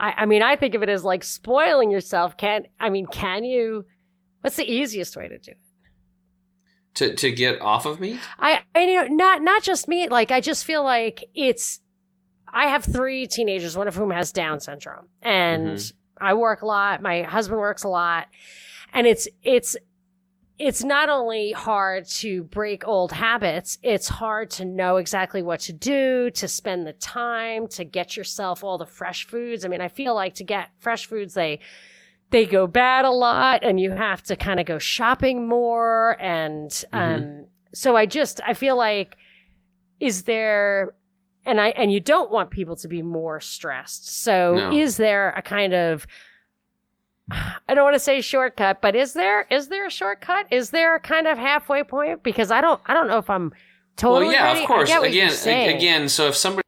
I think of it as like spoiling yourself. What's the easiest way to do it? To get off of meat? Not just meat. Like, I just feel like it's, I have 3 teenagers, one of whom has Down syndrome, and mm-hmm. I work a lot. My husband works a lot, and it's not only hard to break old habits, it's hard to know exactly what to do, to spend the time, to get yourself all the fresh foods. I mean, I feel like to get fresh foods, they go bad a lot, and you have to kind of go shopping more. And so I feel like, you don't want people to be more stressed. So is there a kind of, I don't want to say shortcut, but is there a shortcut? Is there a kind of halfway point? Because I don't know if I'm totally ready. Of course. Again, so if somebody.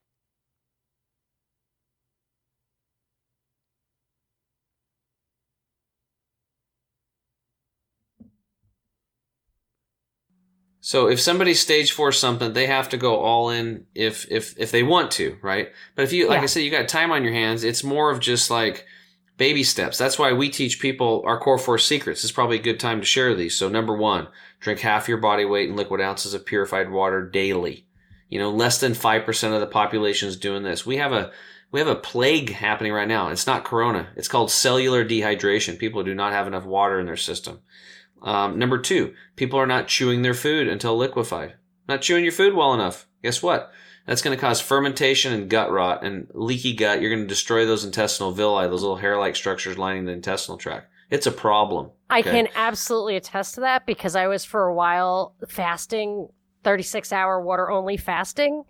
So if somebody's stage 4 something, they have to go all in if they want to, right? But if you, like I said, you got time on your hands, it's more of just like baby steps. That's why we teach people our core 4 secrets. It's probably a good time to share these. So number 1, drink half your body weight in liquid ounces of purified water daily. You know, less than 5% of the population is doing this. We have a plague happening right now. It's not corona. It's called cellular dehydration. People do not have enough water in their system. Number 2, people are not chewing their food until liquefied. Not chewing your food well enough. Guess what? That's going to cause fermentation and gut rot and leaky gut. You're going to destroy those intestinal villi, those little hair-like structures lining the intestinal tract. It's a problem. I can absolutely attest to that because I was for a while fasting, 36-hour water-only fasting.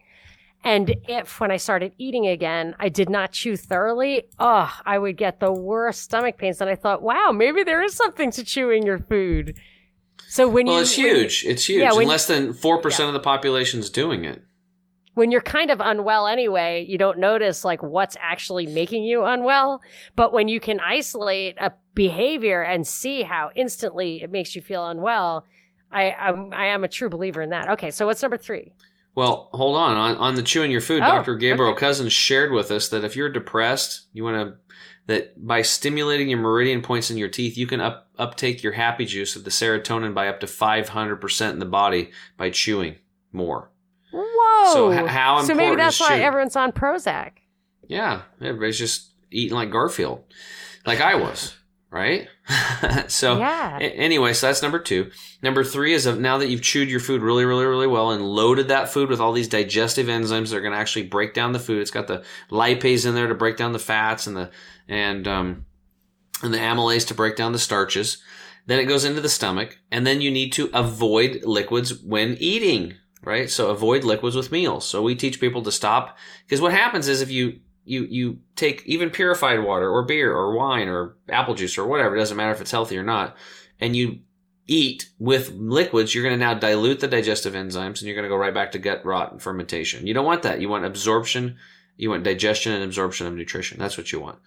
And when I started eating again, I did not chew thoroughly. Oh, I would get the worst stomach pains. And I thought, wow, maybe there is something to chewing your food. So when it's huge. Yeah, and less than 4% of the population is doing it. When you're kind of unwell anyway, you don't notice like what's actually making you unwell. But when you can isolate a behavior and see how instantly it makes you feel unwell, I am a true believer in that. Okay, so what's number 3? Well, hold on. On the chewing your food, Dr. Gabriel Cousins shared with us that if you're depressed, that by stimulating your meridian points in your teeth, you can uptake your happy juice of the serotonin by up to 500% in the body by chewing more. Whoa. So how important is chewing? So maybe that's why everyone's on Prozac. Yeah. Everybody's just eating like Garfield, like I was. Right? So that's number 2. Number 3 is now that you've chewed your food really, really, really well and loaded that food with all these digestive enzymes that are going to actually break down the food. It's got the lipase in there to break down the fats and the amylase to break down the starches. Then it goes into the stomach, and then you need to avoid liquids when eating, right? So avoid liquids with meals. So we teach people to stop, because what happens is if you take even purified water or beer or wine or apple juice or whatever, it doesn't matter if it's healthy or not, and you eat with liquids, you're going to now dilute the digestive enzymes and you're going to go right back to gut rot and fermentation. You don't want that. You want absorption. You want digestion and absorption of nutrition. That's what you want.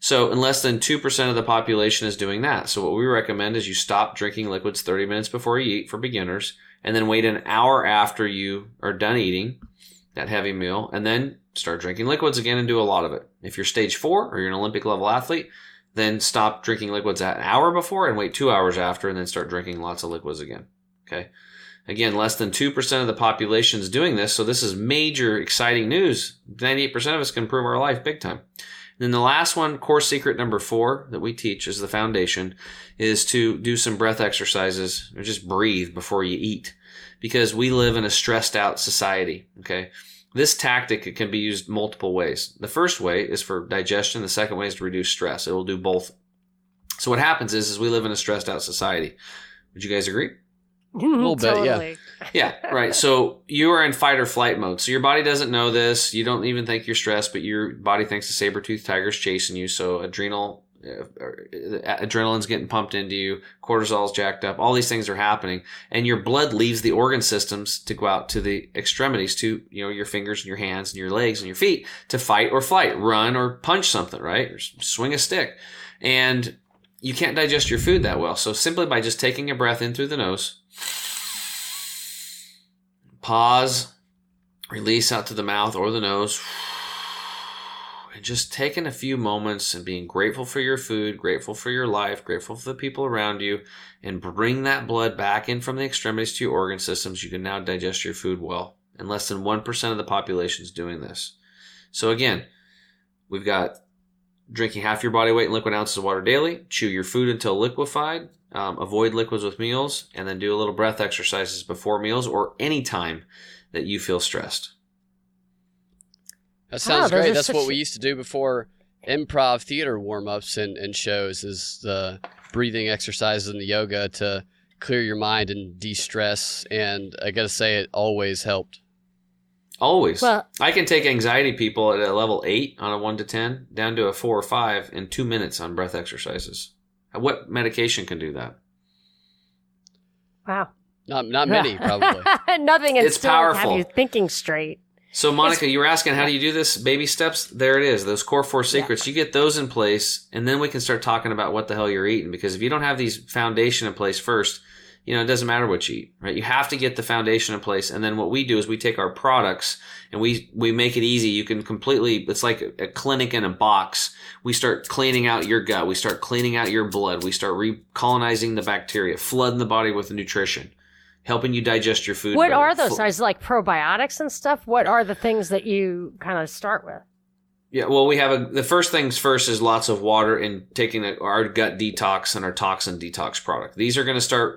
So less than 2% of the population is doing that. So what we recommend is you stop drinking liquids 30 minutes before you eat for beginners, and then wait an hour after you are done eating that heavy meal, and then start drinking liquids again and do a lot of it. If you're stage 4 or you're an Olympic level athlete, then stop drinking liquids an hour before and wait 2 hours after, and then start drinking lots of liquids again. Okay. Again, less than 2% of the population is doing this. So this is major exciting news. 98% of us can improve our life big time. And then the last one, core secret number 4 that we teach as the foundation, is to do some breath exercises or just breathe before you eat, because we live in a stressed out society. Okay. This tactic, it can be used multiple ways. The first way is for digestion. The second way is to reduce stress. It will do both. So what happens is we live in a stressed out society. Would you guys agree? A little totally. Bit, yeah. Yeah, right. So you are in fight or flight mode. So your body doesn't know this. You don't even think you're stressed, but your body thinks the saber-toothed tiger's chasing you. So adrenaline's getting pumped into you, cortisol's jacked up, all these things are happening, and your blood leaves the organ systems to go out to the extremities, to your fingers and your hands and your legs and your feet, to fight or flight, run or punch something, right, or swing a stick. And you can't digest your food that well. So simply by just taking a breath in through the nose, pause, release out to the mouth or the nose, and just taking a few moments and being grateful for your food, grateful for your life, grateful for the people around you, and bring that blood back in from the extremities to your organ systems, you can now digest your food well. And less than 1% of the population is doing this. So again, we've got drinking half your body weight in liquid ounces of water daily, chew your food until liquefied, avoid liquids with meals, and then do a little breath exercises before meals or any time that you feel stressed. That sounds great. That's what we used to do before improv theater warm-ups and shows, is the breathing exercises and the yoga to clear your mind and de-stress. And I got to say, it always helped. Always. Well, I can take anxiety people at a level 8 on a 1 to 10 down to a 4 or 5 in 2 minutes on breath exercises. What medication can do that? Wow. Not many, probably. Nothing is still have you thinking straight. So, Monica, you were asking, how do you do this? Baby steps? There it is. Those core 4 secrets. Yeah. You get those in place, and then we can start talking about what the hell you're eating. Because if you don't have these foundation in place first, you know, it doesn't matter what you eat, right? You have to get the foundation in place. And then what we do is we take our products and we make it easy. You can completely, it's like a clinic in a box. We start cleaning out your gut. We start cleaning out your blood. We start recolonizing the bacteria, flooding the body with nutrition, helping you digest your food. What are those? Is it like probiotics and stuff? What are the things that you kind of start with? Yeah, well, we have the first things first is lots of water and taking our gut detox and our toxin detox product. These are going to start,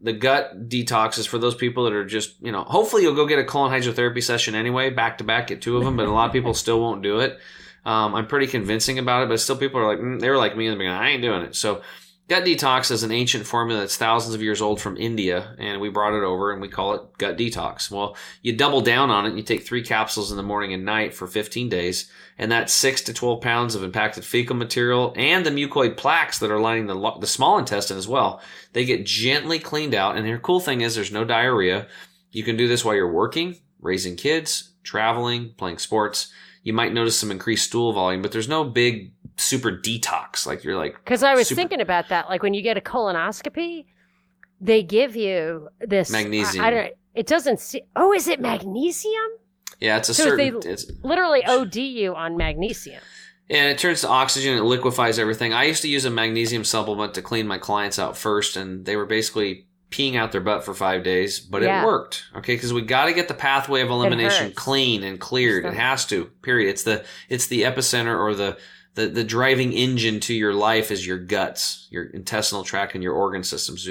the gut detox is for those people that are just, you know, hopefully you'll go get a colon hydrotherapy session anyway, back to back, get 2 of them, but a lot of people still won't do it. I'm pretty convincing about it, but still people are like, they were like me in the beginning, I ain't doing it. So gut detox is an ancient formula that's thousands of years old from India, and we brought it over and we call it gut detox. Well, you double down on it and you take 3 capsules in the morning and night for 15 days. And that's 6 to 12 pounds of impacted fecal material and the mucoid plaques that are lining the small intestine as well. They get gently cleaned out. And the cool thing is there's no diarrhea. You can do this while you're working, raising kids, traveling, playing sports. You might notice some increased stool volume, but there's no big super detox. Like you're like, because I was thinking about that. Like when you get a colonoscopy, they give you this magnesium. I don't. It doesn't see. Oh, is it magnesium? Yeah, it's a so certain. It's literally OD you on magnesium. And it turns to oxygen. It liquefies everything. I used to use a magnesium supplement to clean my clients out first, and they were basically peeing out their butt for 5 days, but it worked. Okay. Cause we got to get the pathway of elimination clean and cleared. It has to, period. It's the epicenter or the driving engine to your life is your guts, your intestinal tract and your organ systems.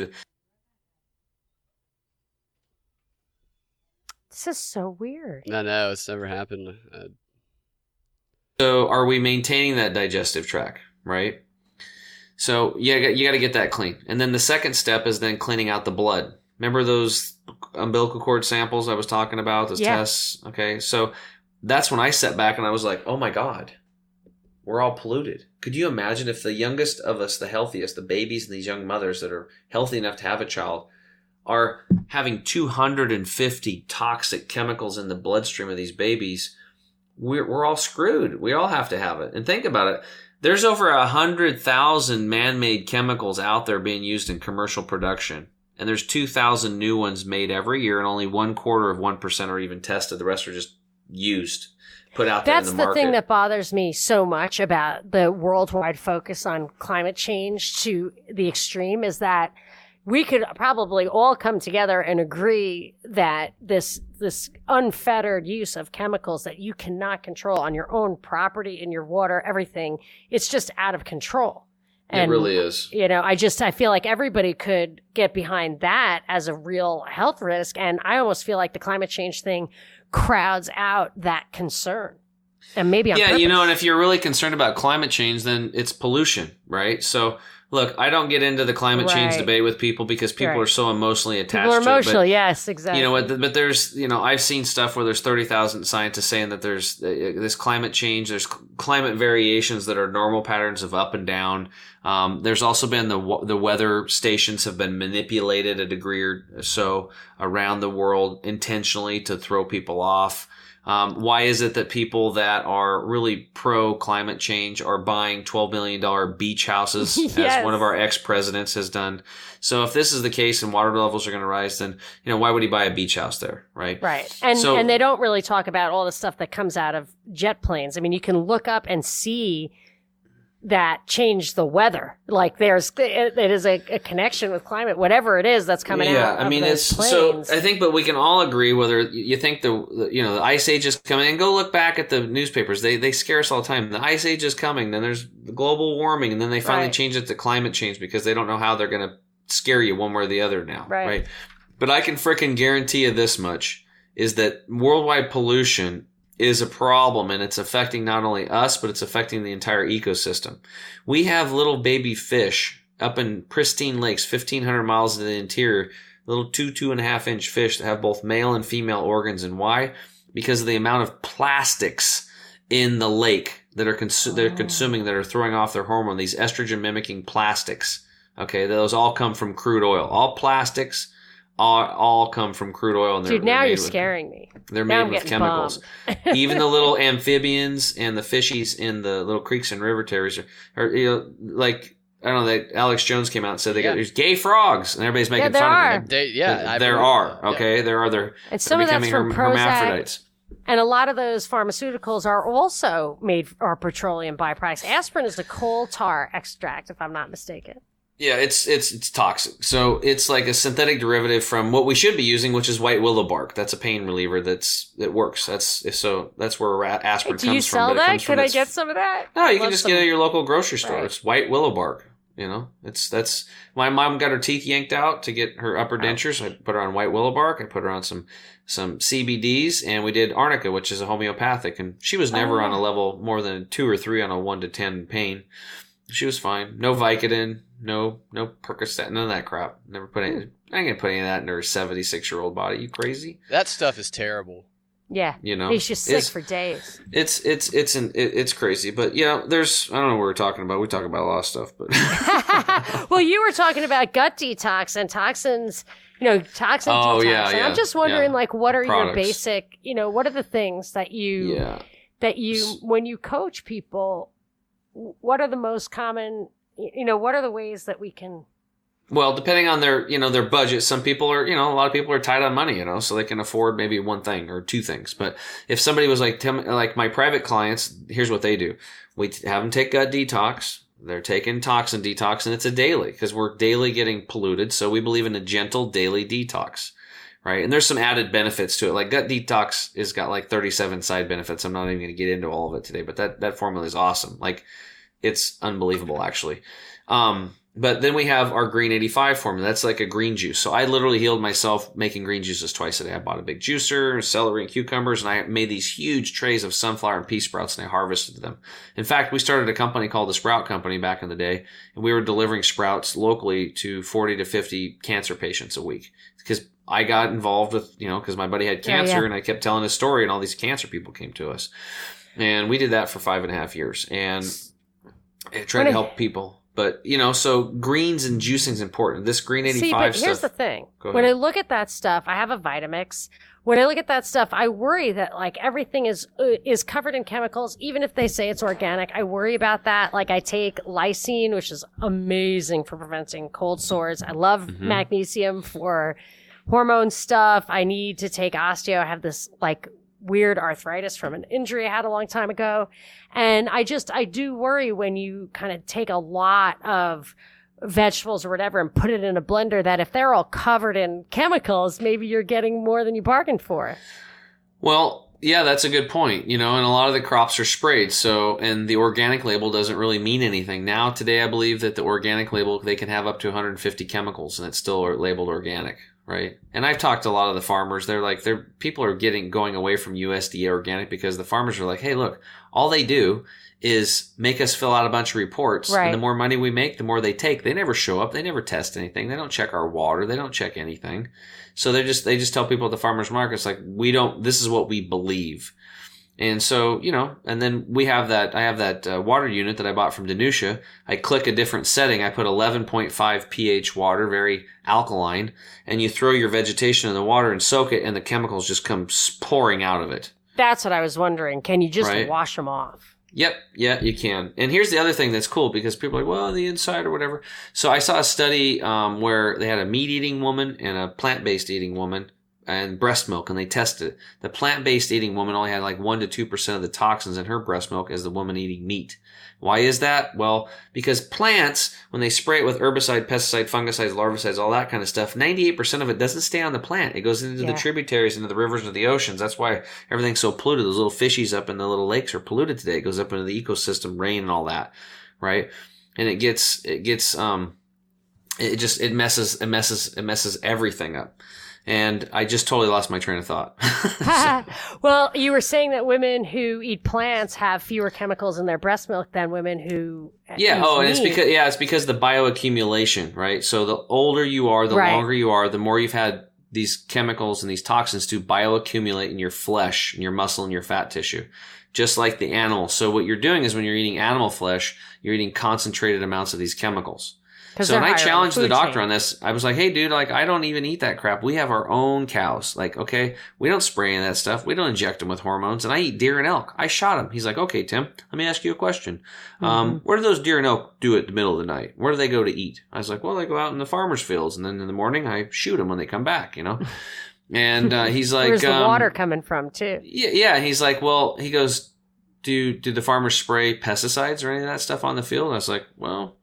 This is so weird. No, it's never happened. So are we maintaining that digestive tract, right? So you got to get that clean. And then the second step is then cleaning out the blood. Remember those umbilical cord samples I was talking about, those tests? Okay, so that's when I sat back and I was like, oh my God, we're all polluted. Could you imagine if the youngest of us, the healthiest, the babies and these young mothers that are healthy enough to have a child are having 250 toxic chemicals in the bloodstream of these babies? We're all screwed. We all have to have it. And think about it. There's over 100,000 man-made chemicals out there being used in commercial production. And there's 2,000 new ones made every year, and only 1/4 of 1% are even tested. The rest are just used, put out there in the market. That's the thing that bothers me so much about the worldwide focus on climate change to the extreme is that we could probably all come together and agree that this unfettered use of chemicals that you cannot control on your own property, in your water, everything, it's just out of control. And, it really is. You know, I feel like everybody could get behind that as a real health risk. And I almost feel like the climate change thing crowds out that concern. And maybe on purpose. You know, and if you're really concerned about climate change, then it's pollution, right? So look, I don't get into the climate change debate with people because people are so emotionally attached to it. People are emotional, yes, exactly. You know what? But there's, you know, I've seen stuff where there's 30,000 scientists saying that there's this climate change, there's climate variations that are normal patterns of up and down. There's also been the weather stations have been manipulated a degree or so around the world intentionally to throw people off. Why is it that people that are really pro climate change are buying $12 million beach houses, yes, as one of our ex-presidents has done? So if this is the case and water levels are going to rise, then, you know, why would he buy a beach house there, right? Right. And they don't really talk about all the stuff that comes out of jet planes. I mean, you can look up and see that change the weather. Like it is a connection with climate, whatever it is that's coming out. Yeah, I mean, it's planes. So I think, but we can all agree, whether you think the ice age is coming, and go look back at the newspapers. They scare us all the time. The ice age is coming, then there's the global warming, and then they finally change it to climate change because they don't know how they're going to scare you one way or the other now. Right. But I can frickin' guarantee you this much is that worldwide pollution is a problem, and it's affecting not only us, but it's affecting the entire ecosystem. We have little baby fish up in pristine lakes, 1,500 miles into the interior, little 2.5-inch fish that have both male and female organs. And why? Because of the amount of plastics in the lake that are consuming, that are throwing off their hormone, these estrogen-mimicking plastics. Okay, those all come from crude oil. All plastics all come from crude oil. And dude, now you're scaring me. They're made with chemicals. Even the little amphibians and the fishies in the little creeks and tributaries are, you know, like, I don't know, that Alex Jones came out and said there's gay frogs, and everybody's making fun of them. There are. And some of that's from hermaphrodites. And a lot of those pharmaceuticals are also are petroleum byproducts. Aspirin is the coal tar extract, if I'm not mistaken. Yeah, it's toxic. So it's like a synthetic derivative from what we should be using, which is white willow bark. That's a pain reliever that works. That's where aspirin comes from. Do you sell that? Could I get some of that? No, you can just get it at your local grocery store. Right. It's white willow bark. You know, that's my mom got her teeth yanked out to get her upper dentures. So I put her on white willow bark. I put her on some CBDs, and we did arnica, which is a homeopathic. And she was never on a level more than 2 or 3 on a 1 to 10 pain. She was fine. No Vicodin, no Percocet, none of that crap. Never put any. I ain't gonna put any of that in her 76-year-old body. You crazy? That stuff is terrible. Yeah, you know, he's just sick for days. It's crazy, but you know, I don't know what we're talking about. We talk about a lot of stuff, but well, you were talking about gut detox and toxins. You know, toxin detox. Yeah. I'm just wondering, like, what are your basic? You know, what are the things that you when you coach people? What are the most common, you know, what are the ways that we can? Well, depending on their, you know, their budget, some people are, you know, a lot of people are tight on money, you know, so they can afford maybe one thing or two things. But if somebody was like, like my private clients, here's what they do. We have them take gut detox. They're taking toxin detox, and it's a daily because we're daily getting polluted. So we believe in a gentle daily detox. Right. And there's some added benefits to it. Like gut detox has got like 37 side benefits. I'm not even going to get into all of it today, but that formula is awesome. Like it's unbelievable, actually. But then we have our Green 85 formula. That's like a green juice. So I literally healed myself making green juices twice a day. I bought a big juicer, celery and cucumbers, and I made these huge trays of sunflower and pea sprouts, and I harvested them. In fact, we started a company called the Sprout Company back in the day, and we were delivering sprouts locally to 40 to 50 cancer patients a week because I got involved with, you know, because my buddy had cancer and I kept telling his story, and all these cancer people came to us. And we did that for 5.5 years and tried to help people. But, you know, so greens and juicing is important. This Green 85 stuff. See, but here's the thing. When I look at that stuff, I have a Vitamix. When I look at that stuff, I worry that, like, everything is covered in chemicals. Even if they say it's organic, I worry about that. Like, I take lysine, which is amazing for preventing cold sores. I love magnesium for hormone stuff. I need to take osteo. I have this like weird arthritis from an injury I had a long time ago. And I do worry when you kind of take a lot of vegetables or whatever and put it in a blender that if they're all covered in chemicals, maybe you're getting more than you bargained for. Well, yeah, that's a good point. You know, and a lot of the crops are sprayed. So, and the organic label doesn't really mean anything. Now, today, I believe that the organic label, they can have up to 150 chemicals and it's still labeled organic. Right. And I've talked to a lot of the farmers. They're like, people are going away from USDA organic because the farmers are like, hey, look, all they do is make us fill out a bunch of reports. Right. And the more money we make, the more they take. They never show up. They never test anything. They don't check our water. They don't check anything. So they just tell people at the farmers markets, like, this is what we believe. And so, you know, and then I have that water unit that I bought from Danusha. I click a different setting. I put 11.5 pH water, very alkaline, and you throw your vegetation in the water and soak it, and the chemicals just come pouring out of it. That's what I was wondering. Can you just wash them off? Yep. Yeah, you can. And here's the other thing that's cool, because people are like, well, the inside or whatever. So I saw a study where they had a meat-eating woman and a plant-based eating woman and breast milk, and they tested it. The plant-based eating woman only had like 1% to 2% of the toxins in her breast milk as the woman eating meat. Why is that? Well, because plants, when they spray it with herbicide, pesticide, fungicides, larvicides, all that kind of stuff, 98% of it doesn't stay on the plant. It goes into the tributaries, into the rivers, into the oceans. That's why everything's so polluted. Those little fishies up in the little lakes are polluted today. It goes up into the ecosystem, rain and all that, right? And it messes everything up. And I just totally lost my train of thought. Well, you were saying that women who eat plants have fewer chemicals in their breast milk than women who eat meat. And it's because the bioaccumulation, right? So the older you are, the longer you are, the more you've had these chemicals and these toxins to bioaccumulate in your flesh, in your muscle, and your fat tissue, just like the animal. So what you're doing is when you're eating animal flesh, you're eating concentrated amounts of these chemicals. So when I challenged the doctor on this, I was like, hey, dude, like, I don't even eat that crap. We have our own cows. Like, okay, we don't spray any of that stuff. We don't inject them with hormones. And I eat deer and elk. I shot them. He's like, okay, Tim, let me ask you a question. Where do those deer and elk do at the middle of the night? Where do they go to eat? I was like, well, they go out in the farmer's fields. And then in the morning, I shoot them when they come back, you know. And he's like. Where's the water coming from, too? Yeah. He's like, well, he goes, do the farmers spray pesticides or any of that stuff on the field? And I was like, well.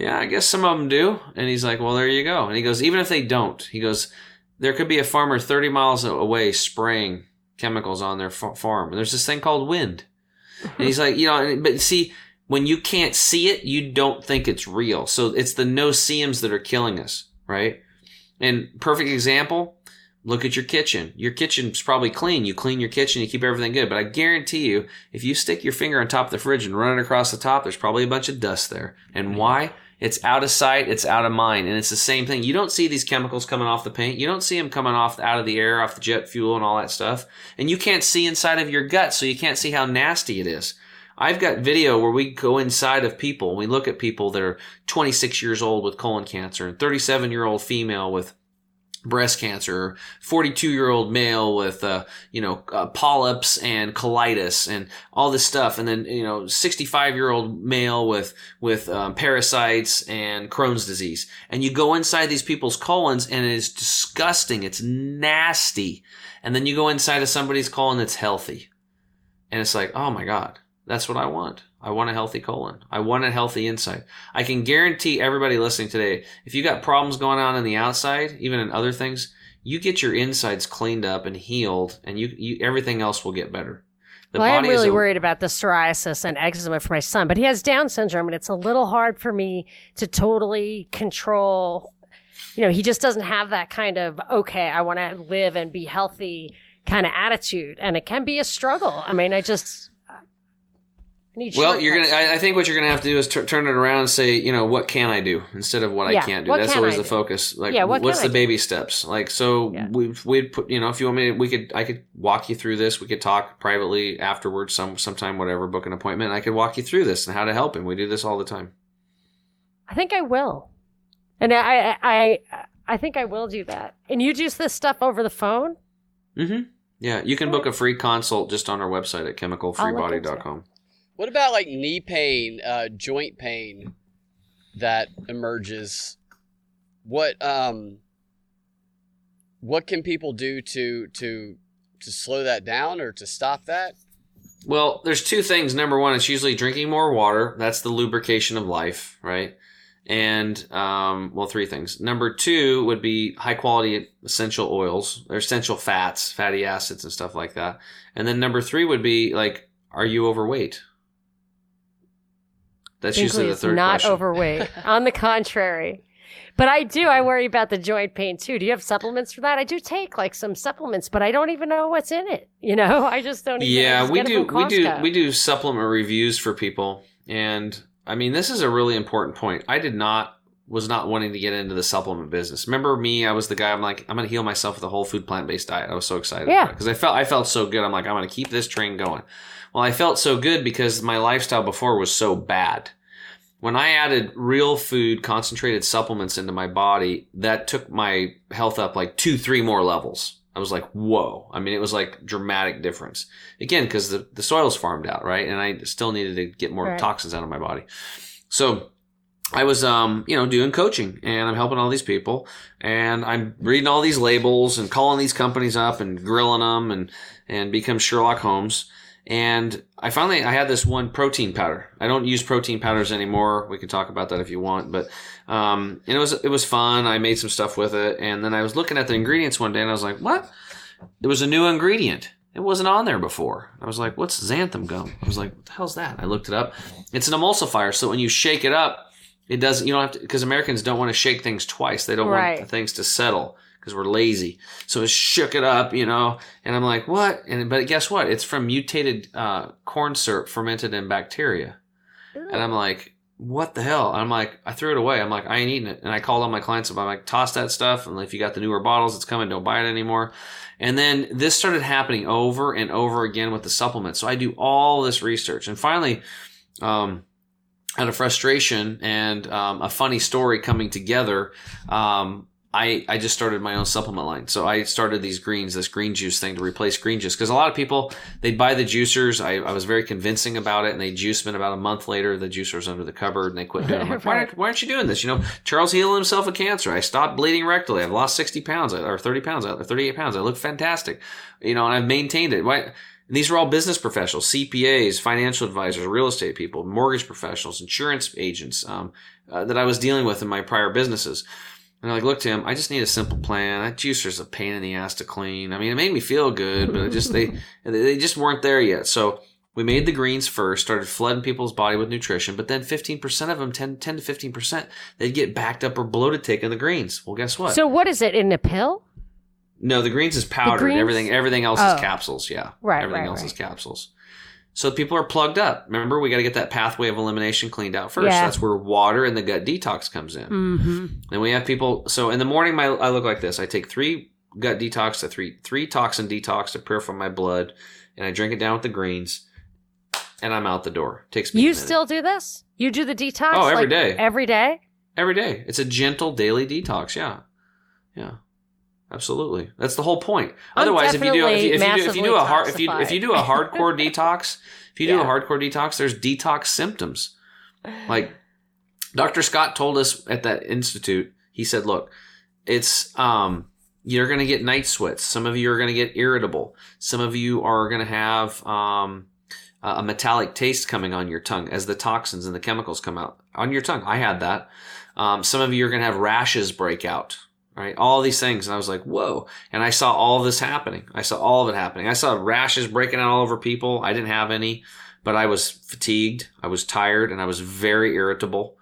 Yeah, I guess some of them do. And he's like, well, there you go. And he goes, even if they don't, he goes, there could be a farmer 30 miles away spraying chemicals on their farm. And there's this thing called wind. And he's like, you know, but see, when you can't see it, you don't think it's real. So it's the no-see-ems that are killing us, right? And perfect example, look at your kitchen. Your kitchen's probably clean. You clean your kitchen, you keep everything good. But I guarantee you, if you stick your finger on top of the fridge and run it across the top, there's probably a bunch of dust there. And why? It's out of sight, it's out of mind, and it's the same thing. You don't see these chemicals coming off the paint. You don't see them coming off out of the air, off the jet fuel and all that stuff. And you can't see inside of your gut, so you can't see how nasty it is. I've got video where we go inside of people, and we look at people that are 26 years old with colon cancer, and 37-year-old female with breast cancer, 42-year-old male with, polyps and colitis and all this stuff. And then, 65-year-old male with parasites and Crohn's disease. And you go inside these people's colons and it is disgusting. It's nasty. And then you go inside of somebody's colon that's healthy. And it's like, oh my God, that's what I want. I want a healthy colon. I want a healthy inside. I can guarantee everybody listening today, if you got problems going on in the outside, even in other things, you get your insides cleaned up and healed, and you everything else will get better. I'm really worried about the psoriasis and eczema for my son, but he has Down syndrome, and it's a little hard for me to totally control. You know, he just doesn't have that kind of, okay, I want to live and be healthy kind of attitude, and it can be a struggle. I mean, Well, I think what you're gonna have to do is turn it around and say, what can I do instead of what I can't do. That's always the focus. Like, what's the baby steps? Like, so we'd put, if you want me, I could walk you through this. We could talk privately afterwards, sometime, whatever. Book an appointment. I could walk you through this and how to help him. We do this all the time. I think I will, and I think I will do that. And you do this stuff over the phone? Mm-hmm. Yeah, you can book a free consult just on our website at chemicalfreebody.com. What about like knee pain, joint pain that emerges? What can people do to slow that down or to stop that? Well, there's two things. Number one, it's usually drinking more water. That's the lubrication of life, right? And three things. Number two would be high quality essential oils or essential fats, fatty acids, and stuff like that. And then number three would be like, are you overweight? That's Binkley usually the third question. Not overweight. On the contrary. But I worry about the joint pain too. Do you have supplements for that? I do take like some supplements, but I don't even know what's in it. I just don't even know. Yeah, we do supplement reviews for people. And I mean, this is a really important point. I was not wanting to get into the supplement business. Remember me, I was the guy, I'm like, I'm going to heal myself with a whole food plant-based diet. I was so excited about it because I felt so good. I'm like, I'm going to keep this train going. Well, I felt so good because my lifestyle before was so bad. When I added real food, concentrated supplements into my body, that took my health up like 2-3 more levels. I was like, whoa. I mean, it was like dramatic difference. Again, because the soil's farmed out, right? And I still needed to get more toxins out of my body. So I was, doing coaching, and I'm helping all these people, and I'm reading all these labels and calling these companies up and grilling them and become Sherlock Holmes. And I had this one protein powder. I don't use protein powders anymore. We can talk about that if you want, but, and it was fun. I made some stuff with it. And then I was looking at the ingredients one day and I was like, what? It was a new ingredient. It wasn't on there before. I was like, what's xanthan gum? I was like, what the hell's that? I looked it up. It's an emulsifier. So when you shake it up, it doesn't, you don't have to, because Americans don't want to shake things twice. They don't want things to settle. Because we're lazy. So I shook it up, and I'm like, what? But guess what? It's from mutated corn syrup fermented in bacteria. Ooh. And I'm like, what the hell? And I'm like, I threw it away. I'm like, I ain't eating it. And I called all my clients up. I'm like, toss that stuff. And if you got the newer bottles, it's coming. Don't buy it anymore. And then this started happening over and over again with the supplements. So I do all this research. And finally, out of frustration and a funny story coming together, I just started my own supplement line. So I started these greens, this green juice thing to replace green juice. Because a lot of people, they'd buy the juicers. I was very convincing about it. And they juiced them, and about a month later, the juicer's under the cupboard and they quit doing it. I'm like, why aren't you doing this? Charles healed himself of cancer. I stopped bleeding rectally. I've lost 60 pounds or 30 pounds or 38 pounds. I look fantastic. And I've maintained it. Why? These are all business professionals, CPAs, financial advisors, real estate people, mortgage professionals, insurance agents, that I was dealing with in my prior businesses. And I'm like, look, Tim, I just need a simple plan. That juicer's a pain in the ass to clean. I mean, it made me feel good, but they just weren't there yet. So we made the greens first, started flooding people's body with nutrition, but then 15% of them, 10 to 15%, they'd get backed up or bloated taking the greens. Well, guess what? So what is it, in a pill? No, the greens is powdered. Everything else is capsules, yeah. Right, Everything else is capsules. So people are plugged up. Remember, we got to get that pathway of elimination cleaned out first. Yeah. That's where water and the gut detox comes in. Mm-hmm. Then we have people. So in the morning, I look like this. I take 3 gut detox to three toxin detox to purify my blood, and I drink it down with the greens, and I'm out the door. It takes me. You still do this? You do the detox? Oh, every day. Every day. Every day. It's a gentle daily detox. Yeah. Yeah. Absolutely. That's the whole point. Otherwise, if you do a hardcore detox, there's detox symptoms. Like Dr. Scott told us at that institute, he said, look, it's you're going to get night sweats. Some of you are going to get irritable. Some of you are going to have a metallic taste coming on your tongue as the toxins and the chemicals come out on your tongue. I had that. Some of you are going to have rashes break out. Right? All these things. And I was like, whoa. And I saw all this happening. I saw all of it happening. I saw rashes breaking out all over people. I didn't have any, but I was fatigued. I was tired, and I was very irritable.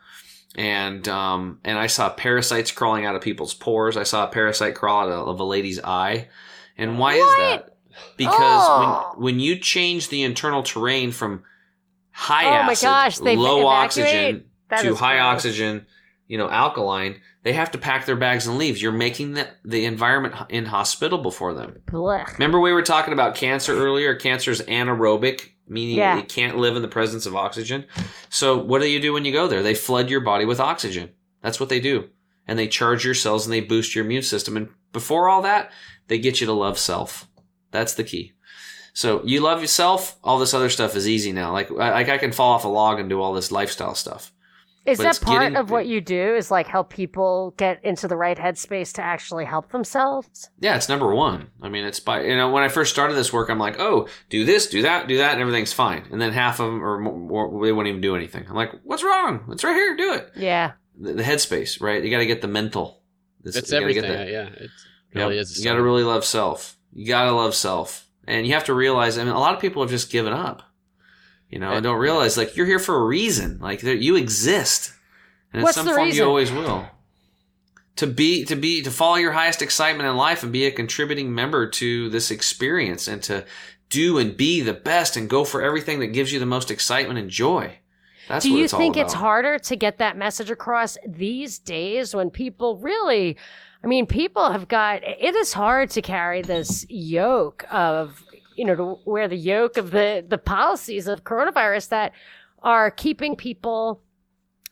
And I saw parasites crawling out of people's pores. I saw a parasite crawl out of a lady's eye. And why is that? Because when you change the internal terrain from high acid to low oxygen, alkaline, they have to pack their bags and leave. You're making the environment inhospitable for them. Blech. Remember we were talking about cancer earlier? Cancer is anaerobic, meaning it can't live in the presence of oxygen. So what do? When you go there, they flood your body with oxygen. That's what they do. And they charge your cells and they boost your immune system. And before all that, they get you to love self. That's the key. So you love yourself, all this other stuff is easy now. Like I can fall off a log and do all this lifestyle stuff. Is that part of what you do, is like help people get into the right headspace to actually help themselves? Yeah, it's number one. I mean, it's by, when I first started this work, I'm like, do this, do that, and everything's fine. And then half of them or more, they won't even do anything. I'm like, what's wrong? It's right here. Do it. Yeah. The headspace, right? You got to get the mental. That's everything. Yeah. It really is. You got to really love self. And you have to realize, a lot of people have just given up. I don't realize, you're here for a reason. You exist. And in some form, you always will. To follow your highest excitement in life and be a contributing member to this experience, and to do and be the best and go for everything that gives you the most excitement and joy. That's what it's all about. Do you think it's harder to get that message across these days when people really, people have got, it is hard to carry this yoke of, to wear the yoke of the policies of coronavirus that are keeping people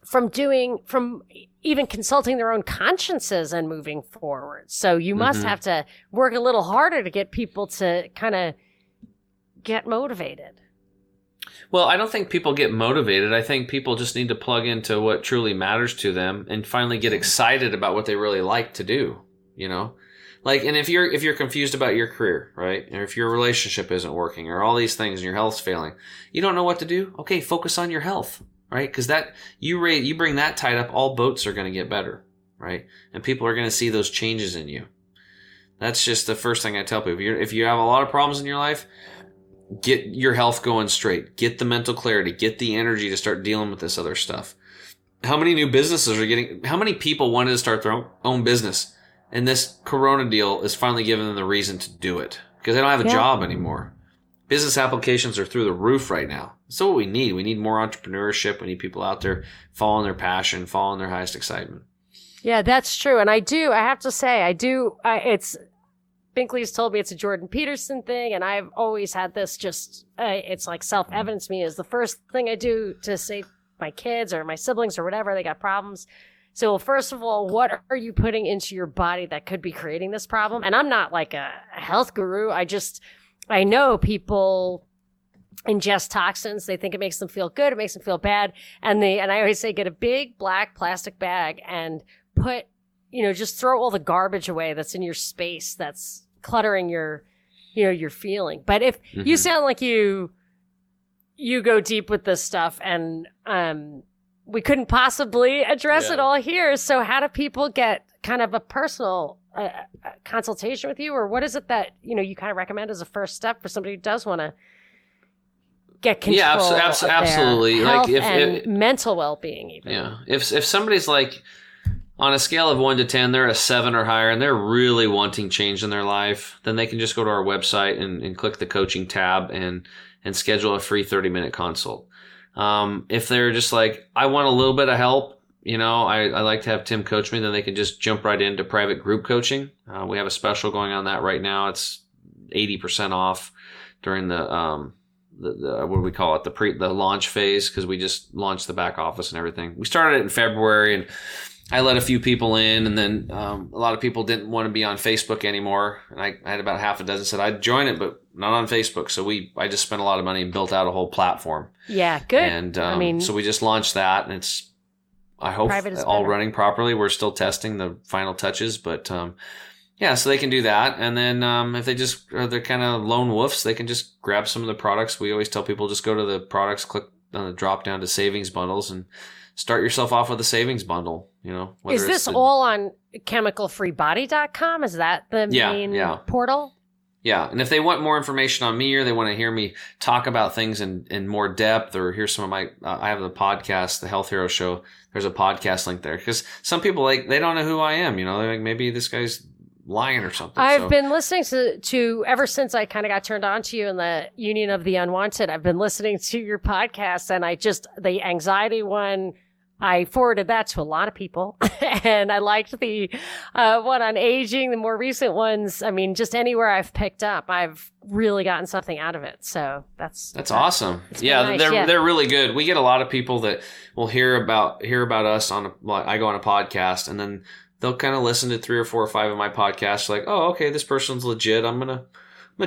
from even consulting their own consciences and moving forward. So you must have to work a little harder to get people to kind of get motivated. Well, I don't think people get motivated. I think people just need to plug into what truly matters to them and finally get excited about what they really like to do, you know? Like, and if you're confused about your career, right? Or if your relationship isn't working or all these things and your health's failing, you don't know what to do? Okay, focus on your health, right? Because that you bring that tied up, all boats are going to get better, right? And people are going to see those changes in you. That's just the first thing I tell people. If you have a lot of problems in your life, get your health going straight. Get the mental clarity. Get the energy to start dealing with this other stuff. How many new businesses are getting? How many people wanted to start their own business? And this Corona deal is finally giving them the reason to do it because they don't have a job anymore. Business applications are through the roof right now. So what we need. We need more entrepreneurship. We need people out there following their passion, following their highest excitement. Yeah, that's true. And I have to say, it's Binkley's told me it's a Jordan Peterson thing. And I've always had this just, it's like self-evident to me is the first thing I do to save my kids or my siblings or whatever, they got problems. So first of all, what are you putting into your body that could be creating this problem? And I'm not like a health guru. I know people ingest toxins. They think it makes them feel good. It makes them feel bad. And I always say, get a big black plastic bag and put, just throw all the garbage away that's in your space that's cluttering your feeling. But if you sound like you go deep with this stuff and, we couldn't possibly address it all here. So how do people get kind of a personal consultation with you? Or what is it that, you kind of recommend as a first step for somebody who does want to get control of their health and mental well-being even? Yeah. If somebody's like on a scale of 1 to 10, they're a 7 or higher and they're really wanting change in their life, then they can just go to our website and click the coaching tab and schedule a free 30-minute consult. If they're just like, I want a little bit of help, I like to have Tim coach me, then they can just jump right into private group coaching. We have a special going on that right now. It's 80% off during the launch phase. Cause we just launched the back office and everything. We started it in February and I let a few people in and then, a lot of people didn't want to be on Facebook anymore. And I had about half a dozen said I'd join it, but not on Facebook. So I just spent a lot of money and built out a whole platform. Yeah, good. And so we just launched that, and it's, I hope, all running properly. We're still testing the final touches, but so they can do that. And then if they just are they're kind of lone wolves, they can just grab some of the products. We always tell people just go to the products, click on the drop down to savings bundles, and start yourself off with a savings bundle. Is this all on chemicalfreebody.com? Is that the main portal? Yeah, and if they want more information on me or they want to hear me talk about things in more depth, or hear some of my I have the podcast, The Health Hero Show. There's a podcast link there because some people they don't know who I am. They're like, maybe this guy's lying or something. I've been listening to ever since I kind of got turned on to you in the Union of the Unwanted. I've been listening to your podcast, and I just the anxiety one. I forwarded that to a lot of people, and I liked the one on aging, the more recent ones. I mean, just anywhere I've picked up, I've really gotten something out of it. So that's awesome. Nice. They're really good. We get a lot of people that will hear about us I go on a podcast, and then they'll kind of listen to 3 or 4 or 5 of my podcasts. Like, oh, okay, this person's legit. I'm gonna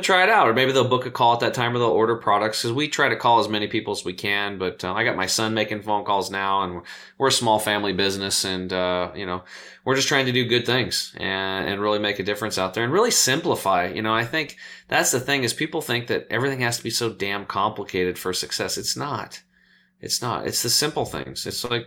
try it out, or maybe they'll book a call at that time, or they'll order products, because we try to call as many people as we can. But I got my son making phone calls now, and we're a small family business, and we're just trying to do good things and really make a difference out there and really simplify. I think that's the thing is people think that everything has to be so damn complicated for success. It's not. It's not. It's the simple things. It's like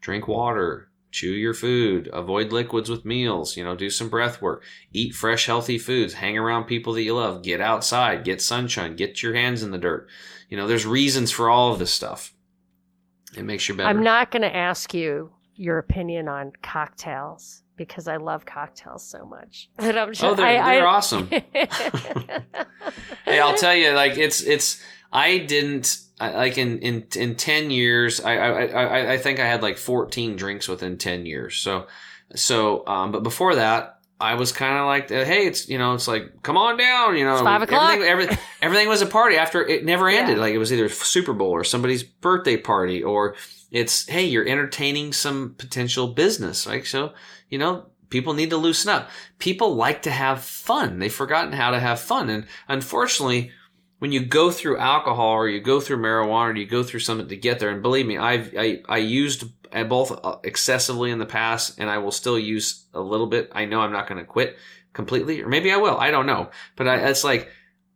drink water. Chew your food, avoid liquids with meals, do some breath work, eat fresh, healthy foods, hang around people that you love, get outside, get sunshine, get your hands in the dirt. There's reasons for all of this stuff. It makes you better. I'm not going to ask you your opinion on cocktails because I love cocktails so much. And they're awesome. Hey, I'll tell you, in 10 years, I think I had 14 drinks within 10 years. So, but before that, I was kind of like, hey, it's, you know, it's like, come on down, you know. It's 5 o'clock. Everything was a party after it never ended. Yeah. Like it was either Super Bowl or somebody's birthday party, or it's, hey, you're entertaining some potential business. Like, so, you know, people need to loosen up. People like to have fun. They've forgotten how to have fun. And unfortunately, when you go through alcohol or you go through marijuana or you go through something to get there, and believe me, I used both excessively in the past, and I will still use a little bit. I know I'm not going to quit completely, or maybe I will. I don't know. But it's like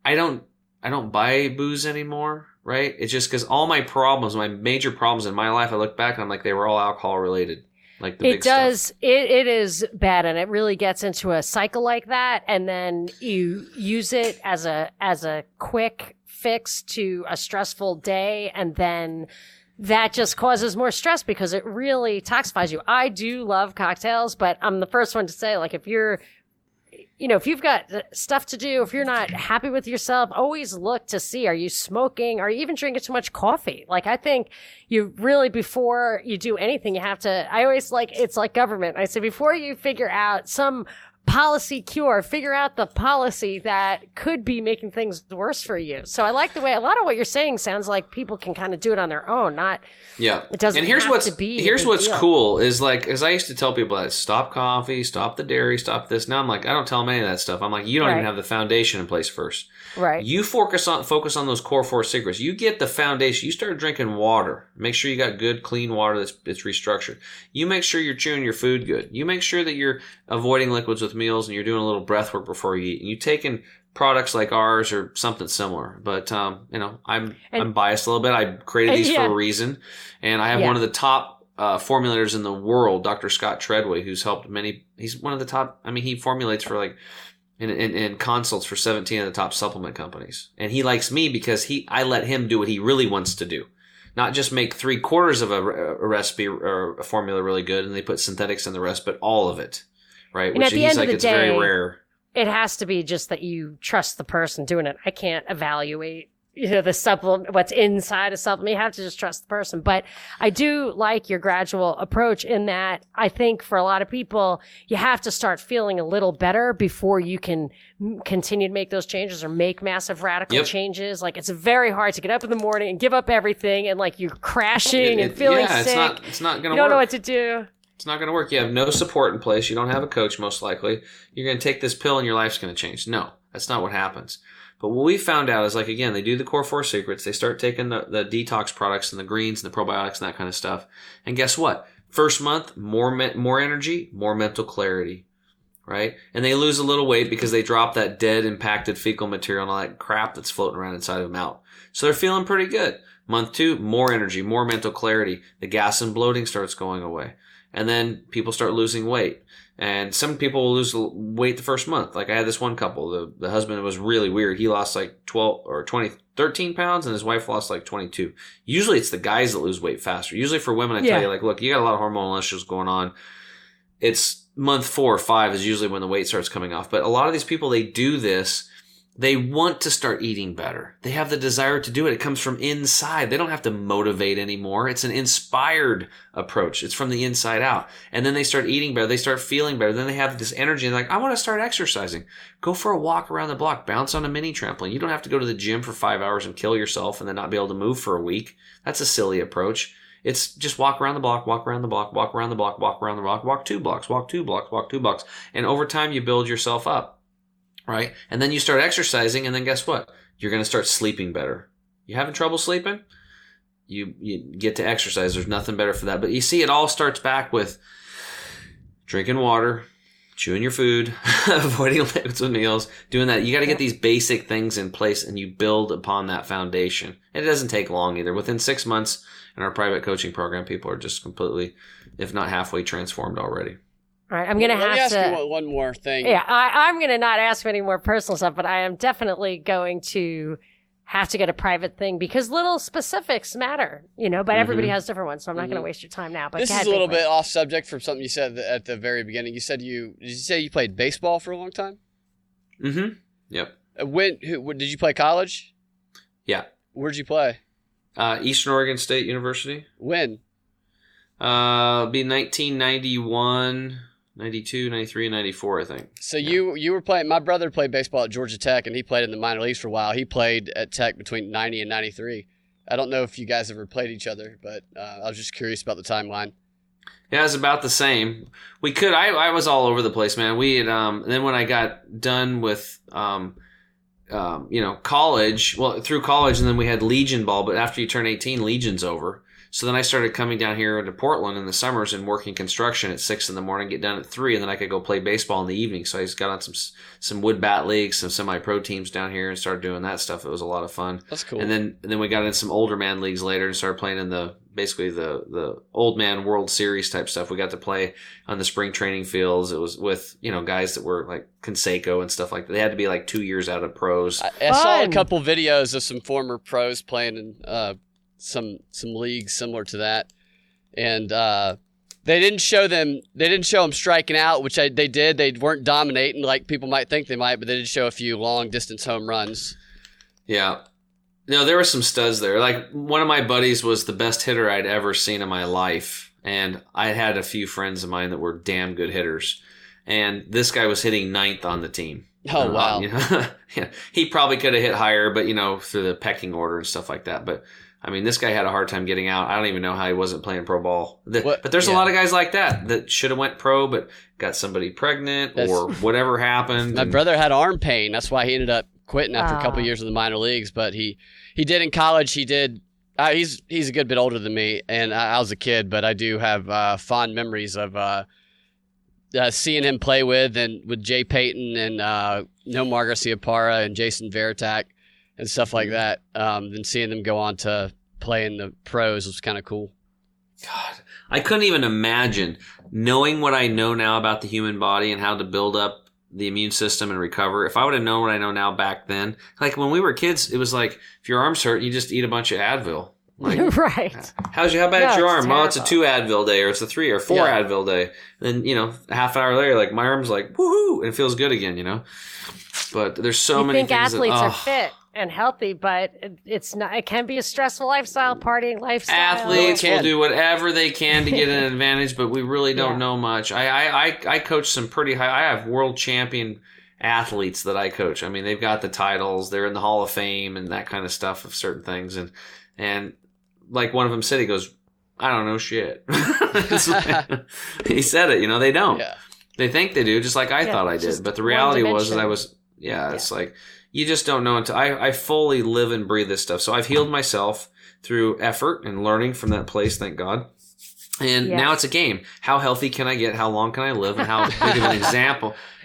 I don't buy booze anymore, right? It's just because all my problems, my major problems in my life, I look back and I'm like, they were all alcohol related. Like the it big does. Stuff. It is bad, and it really gets into a cycle like that, and then you use it as a quick fix to a stressful day, and then that just causes more stress because it really toxifies you. I do love cocktails, but I'm the first one to say, like, if you're, you know, if you've got stuff to do, if you're not happy with yourself, always look to see, are you smoking? Are you even drinking too much coffee? Like, I think you really, before you do anything, you have to, I always like, it's like government. I say, before you figure out some policy cure, figure out the policy that could be making things worse for you. So I like the way a lot of what you're saying sounds like people can kind of do it on their own, not yeah. It doesn't. And here's what's cool is, like, as I used to tell people, that stop coffee, stop the dairy, stop this. Now I'm like, I don't tell them any of that stuff. I'm like, you don't even have the foundation in place first. Right. You focus on those core four secrets. You get the foundation. You start drinking water. Make sure you got good clean water that's restructured. You make sure you're chewing your food good. You make sure that you're avoiding liquids with meals, and you're doing a little breath work before you eat, and you're taking products like ours or something similar. But you know, I'm biased a little bit. I created these for a reason, and I have one of the top formulators in the world, Dr. Scott Treadway, who's helped many. He's one of the top. I mean, he formulates for like in consults for 17 of the top supplement companies, and he likes me because I let him do what he really wants to do. Not just make 3/4 of a recipe or a formula really good, and they put synthetics in the rest, but all of it. Right, and which at the end of the day, very rare. It has to be just that you trust the person doing it. I can't evaluate, you know, the supplement, what's inside a supplement. You have to just trust the person. But I do like your gradual approach in that I think for a lot of people, you have to start feeling a little better before you can continue to make those changes or make massive radical changes. Like, it's very hard to get up in the morning and give up everything, and like you're crashing and feeling sick. It's not going to work. You don't know what to do. It's not going to work. You have no support in place. You don't have a coach, most likely. You're going to take this pill and your life's going to change. No, that's not what happens. But what we found out is, like, again, they do the core four secrets. They start taking the detox products and the greens and the probiotics and that kind of stuff. And guess what? First month, more energy, more mental clarity, right? And they lose a little weight because they drop that dead, impacted fecal material and all that crap that's floating around inside of them out. So they're feeling pretty good. Month two, more energy, more mental clarity. The gas and bloating starts going away. And then people start losing weight. And some people will lose weight the first month. Like, I had this one couple. The husband was really weird. He lost like 12 or 20, 13 pounds, and his wife lost like 22. Usually it's the guys that lose weight faster. Usually for women, I tell you, like, look, you got a lot of hormonal issues going on. It's month 4 or 5 is usually when the weight starts coming off. But a lot of these people, they do this. They want to start eating better. They have the desire to do it. It comes from inside. They don't have to motivate anymore. It's an inspired approach. It's from the inside out. And then they start eating better. They start feeling better. Then they have this energy. And they're like, I want to start exercising. Go for a walk around the block. Bounce on a mini trampoline. You don't have to go to the gym for 5 hours and kill yourself and then not be able to move for a week. That's a silly approach. It's just walk around the block, walk around the block, walk around the block, walk around the block, walk 2 blocks, walk 2 blocks, walk 2 blocks. And over time, you build yourself up. Right? And then you start exercising, and then guess what? You're going to start sleeping better. You having trouble sleeping? You get to exercise. There's nothing better for that. But you see, it all starts back with drinking water, chewing your food, avoiding liquids with meals, doing that. You got to get these basic things in place, and you build upon that foundation. And it doesn't take long either. Within 6 months in our private coaching program, people are just completely, if not halfway, transformed already. All right, I'm going to have to ask you one more thing. Yeah, I'm going to not ask for any more personal stuff, but I am definitely going to have to get a private thing because little specifics matter, you know, but everybody has different ones, so I'm not going to waste your time now. But this is a little bit off subject from something you said at the very beginning. You said you played baseball for a long time? Mm-hmm. Yep. Did you play college? Yeah. Where'd you play? Eastern Oregon State University. When? It'd be 1991. 92, 93, and 94, I think. So yeah. you were playing – my brother played baseball at Georgia Tech, and he played in the minor leagues for a while. He played at Tech between 90 and 93. I don't know if you guys ever played each other, but I was just curious about the timeline. Yeah, it was about the same. We could – I was all over the place, man. We had, then when I got done with college – well, through college, and then we had Legion ball, but after you turn 18, Legion's over. So then I started coming down here to Portland in the summers and working construction at 6 in the morning, get done at 3, and then I could go play baseball in the evening. So I just got on some wood bat leagues, some semi-pro teams down here and started doing that stuff. It was a lot of fun. That's cool. And then we got in some older man leagues later and started playing in the old man World Series type stuff. We got to play on the spring training fields. It was with, guys that were like Conseco and stuff like that. They had to be like 2 years out of pros. I saw a couple videos of some former pros playing in some leagues similar to that, and they didn't show them striking out, which they did. They weren't dominating like people might think they might, but they did show a few long distance home runs. Yeah, no, there were some studs there. Like one of my buddies was the best hitter I'd ever seen in my life, and I had a few friends of mine that were damn good hitters, and this guy was hitting 9th on the team. Oh wow! Yeah, he probably could have hit higher, but through the pecking order and stuff like that, but. I mean, this guy had a hard time getting out. I don't even know how he wasn't playing pro ball. But there's a lot of guys like that should have went pro, but got somebody pregnant or whatever happened. My brother had arm pain. That's why he ended up quitting after a couple of years in the minor leagues. But he did in college. He did. He's a good bit older than me, and I was a kid. But I do have fond memories of seeing him play with Jay Payton and Nomar Garciaparra and Jason Varitek. And stuff like that. Then seeing them go on to play in the pros was kind of cool. God, I couldn't even imagine knowing what I know now about the human body and how to build up the immune system and recover. If I would have known what I know now back then, like when we were kids, it was like if your arm's hurt, you just eat a bunch of Advil. Like, right. How bad's your arm? Terrible. Well, it's a 2 Advil day or it's a 3 or 4 Advil day. And then, a half hour later, like my arm's like, woohoo, and it feels good again, But there's so many things. I think athletes are fit. And healthy, but it's not. It can be a stressful lifestyle, partying lifestyle. Athletes will do whatever they can to get an advantage, but we really don't know much. I coach some pretty high. I have world champion athletes that I coach. I mean, they've got the titles. They're in the Hall of Fame and that kind of stuff of certain things. And like one of them said, he goes, "I don't know shit." He said it. They don't. Yeah. They think they do, just like I thought I did. But the reality was, I was. Yeah, it's like. You just don't know until I fully live and breathe this stuff. So I've healed myself through effort and learning from that place, thank God. And now it's a game. How healthy can I get? How long can I live? And how big of an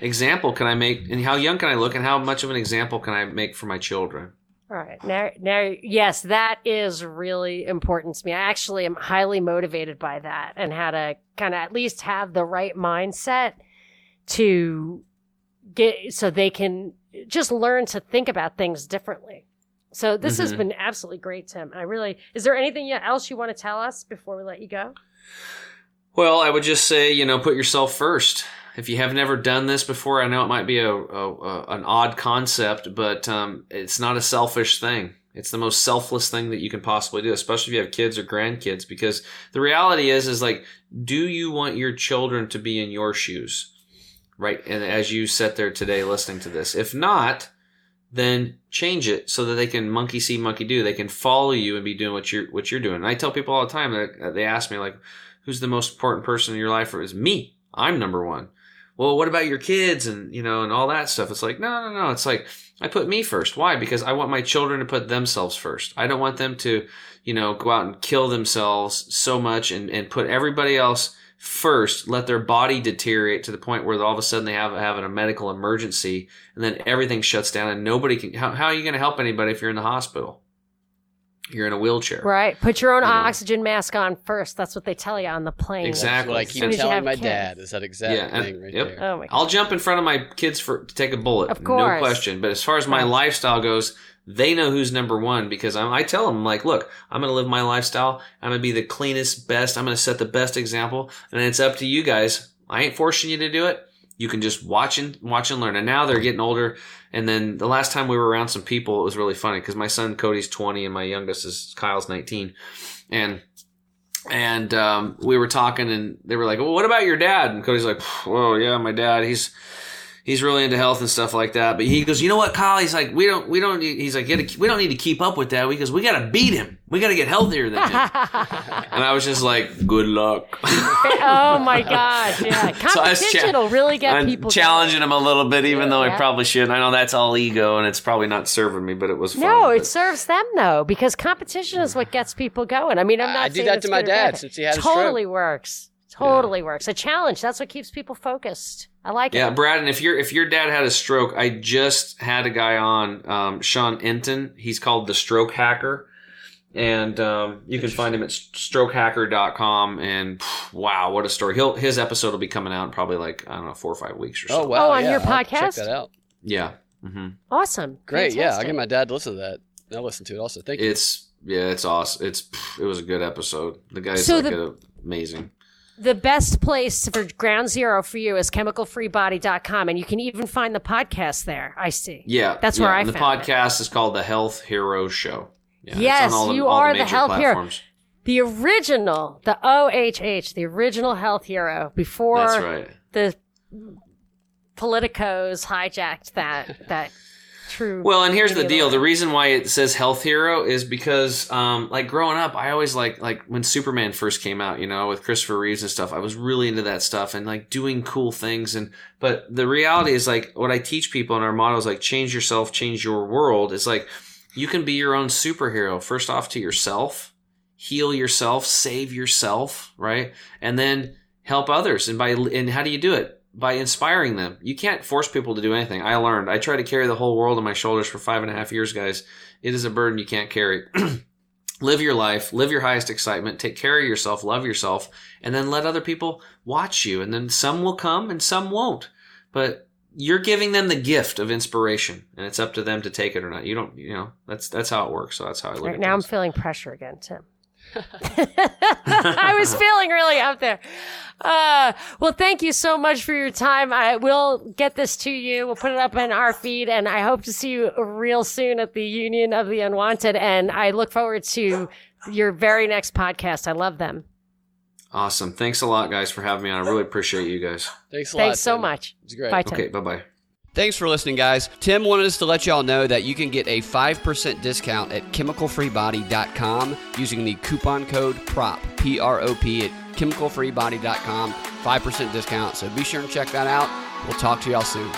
example can I make? And how young can I look? And how much of an example can I make for my children? All right. Now, yes, that is really important to me. I actually am highly motivated by that and how to kind of at least have the right mindset to get so they can just learn to think about things differently. So this has been absolutely great, Tim. Is there anything else you want to tell us before we let you go? Well, I would just say, put yourself first. If you have never done this before, I know it might be an odd concept, but it's not a selfish thing. It's the most selfless thing that you can possibly do, especially if you have kids or grandkids, because the reality is like, do you want your children to be in your shoes? Right. And as you sit there today listening to this, if not, then change it so that they can monkey see, monkey do. They can follow you and be doing what you're doing. And I tell people all the time that they ask me, like, who's the most important person in your life? Or is me? I'm number one. Well, what about your kids and, and all that stuff? It's like, no. It's like I put me first. Why? Because I want my children to put themselves first. I don't want them to, go out and kill themselves so much and put everybody else first, let their body deteriorate to the point where all of a sudden they have a medical emergency and then everything shuts down and nobody can, how are you going to help anybody if you're in the hospital? You're in a wheelchair. Right. Put your own oxygen mask on first. That's what they tell you on the plane. Exactly. Like you telling my dad is that exact thing right there. Oh my God. I'll jump in front of my kids to take a bullet. Of course. No question. But as far as my lifestyle goes, they know who's number one because I tell them, like, look, I'm going to live my lifestyle. I'm going to be the cleanest, best. I'm going to set the best example. And it's up to you guys. I ain't forcing you to do it. You can just watch and learn. And now they're getting older. And then the last time we were around some people, it was really funny because my son Cody's 20 and my youngest is Kyle's 19. And And we were talking, and they were like, well, what about your dad? And Cody's like, oh, yeah, my dad, he's really into health and stuff like that. But he goes, you know what, Kyle? He's like, we don't need to keep up with that. Because we got to beat him. We got to get healthier than him. And I was just like, good luck. Oh my gosh. Yeah. Competition will really get people. I'm challenging him a little bit, even though I probably shouldn't. I know that's all ego and it's probably not serving me, but it was fun. No, it serves them though, because competition is what gets people going. I mean, I'm not saying I do that to my dad since he had a stroke. Totally works. Totally works. A challenge. That's what keeps people focused. I like it. Yeah, Brad, and if your dad had a stroke, I just had a guy on, Sean Enton. He's called the Stroke Hacker. And you can find him at strokehacker.com. And wow, what a story. His episode will be coming out in probably like, I don't know, 4 or 5 weeks or so. Oh, wow. Oh, on your podcast? Check that out. Yeah. Mm-hmm. Awesome. Great. Fantastic. Yeah, I'll get my dad to listen to that. I'll listen to it also. Thank you. It's awesome. It was a good episode. The guy's amazing. The best place for ground zero for you is chemicalfreebody.com, and you can even find the podcast there. I see. Yeah. That's where I found it. The podcast is called The Health Hero Show. Yeah, yes, you are the Health Hero. The original, the OHH, the original Health Hero before the politicos hijacked that. True. Well, and here's the deal. The reason why it says Health Hero is because, like growing up, I always like when Superman first came out, you know, with Christopher Reeves and stuff, I was really into that stuff and like doing cool things. But the reality is like what I teach people in our motto is like, change yourself, change your world. It's like, you can be your own superhero, first off to yourself, heal yourself, save yourself, right? And then help others. And how do you do it? By inspiring them. You can't force people to do anything. I learned. I tried to carry the whole world on my shoulders for 5.5 years, guys. It is a burden you can't carry. Live your life, live your highest excitement, take care of yourself, love yourself, and then let other people watch you. And then some will come and some won't. But you're giving them the gift of inspiration, and it's up to them to take it or not. You don't, you know, that's how it works. So that's how I look at it. Right now I'm feeling pressure again, Tim. I was feeling really up there. Well, thank you so much for your time. I will get this to you. We'll put it up in our feed, and I hope to see you real soon at the Union of the Unwanted. And I look forward to your very next podcast. I love them. Awesome. Thanks a lot, guys, for having me on. I really appreciate you guys. Thanks so much. It's great. Bye, Tim. Okay, bye-bye. Thanks for listening, guys. Tim wanted us to let y'all know that you can get a 5% discount at chemicalfreebody.com using the coupon code PROP, P-R-O-P, at chemicalfreebody.com. 5% discount. So be sure and check that out. We'll talk to y'all soon.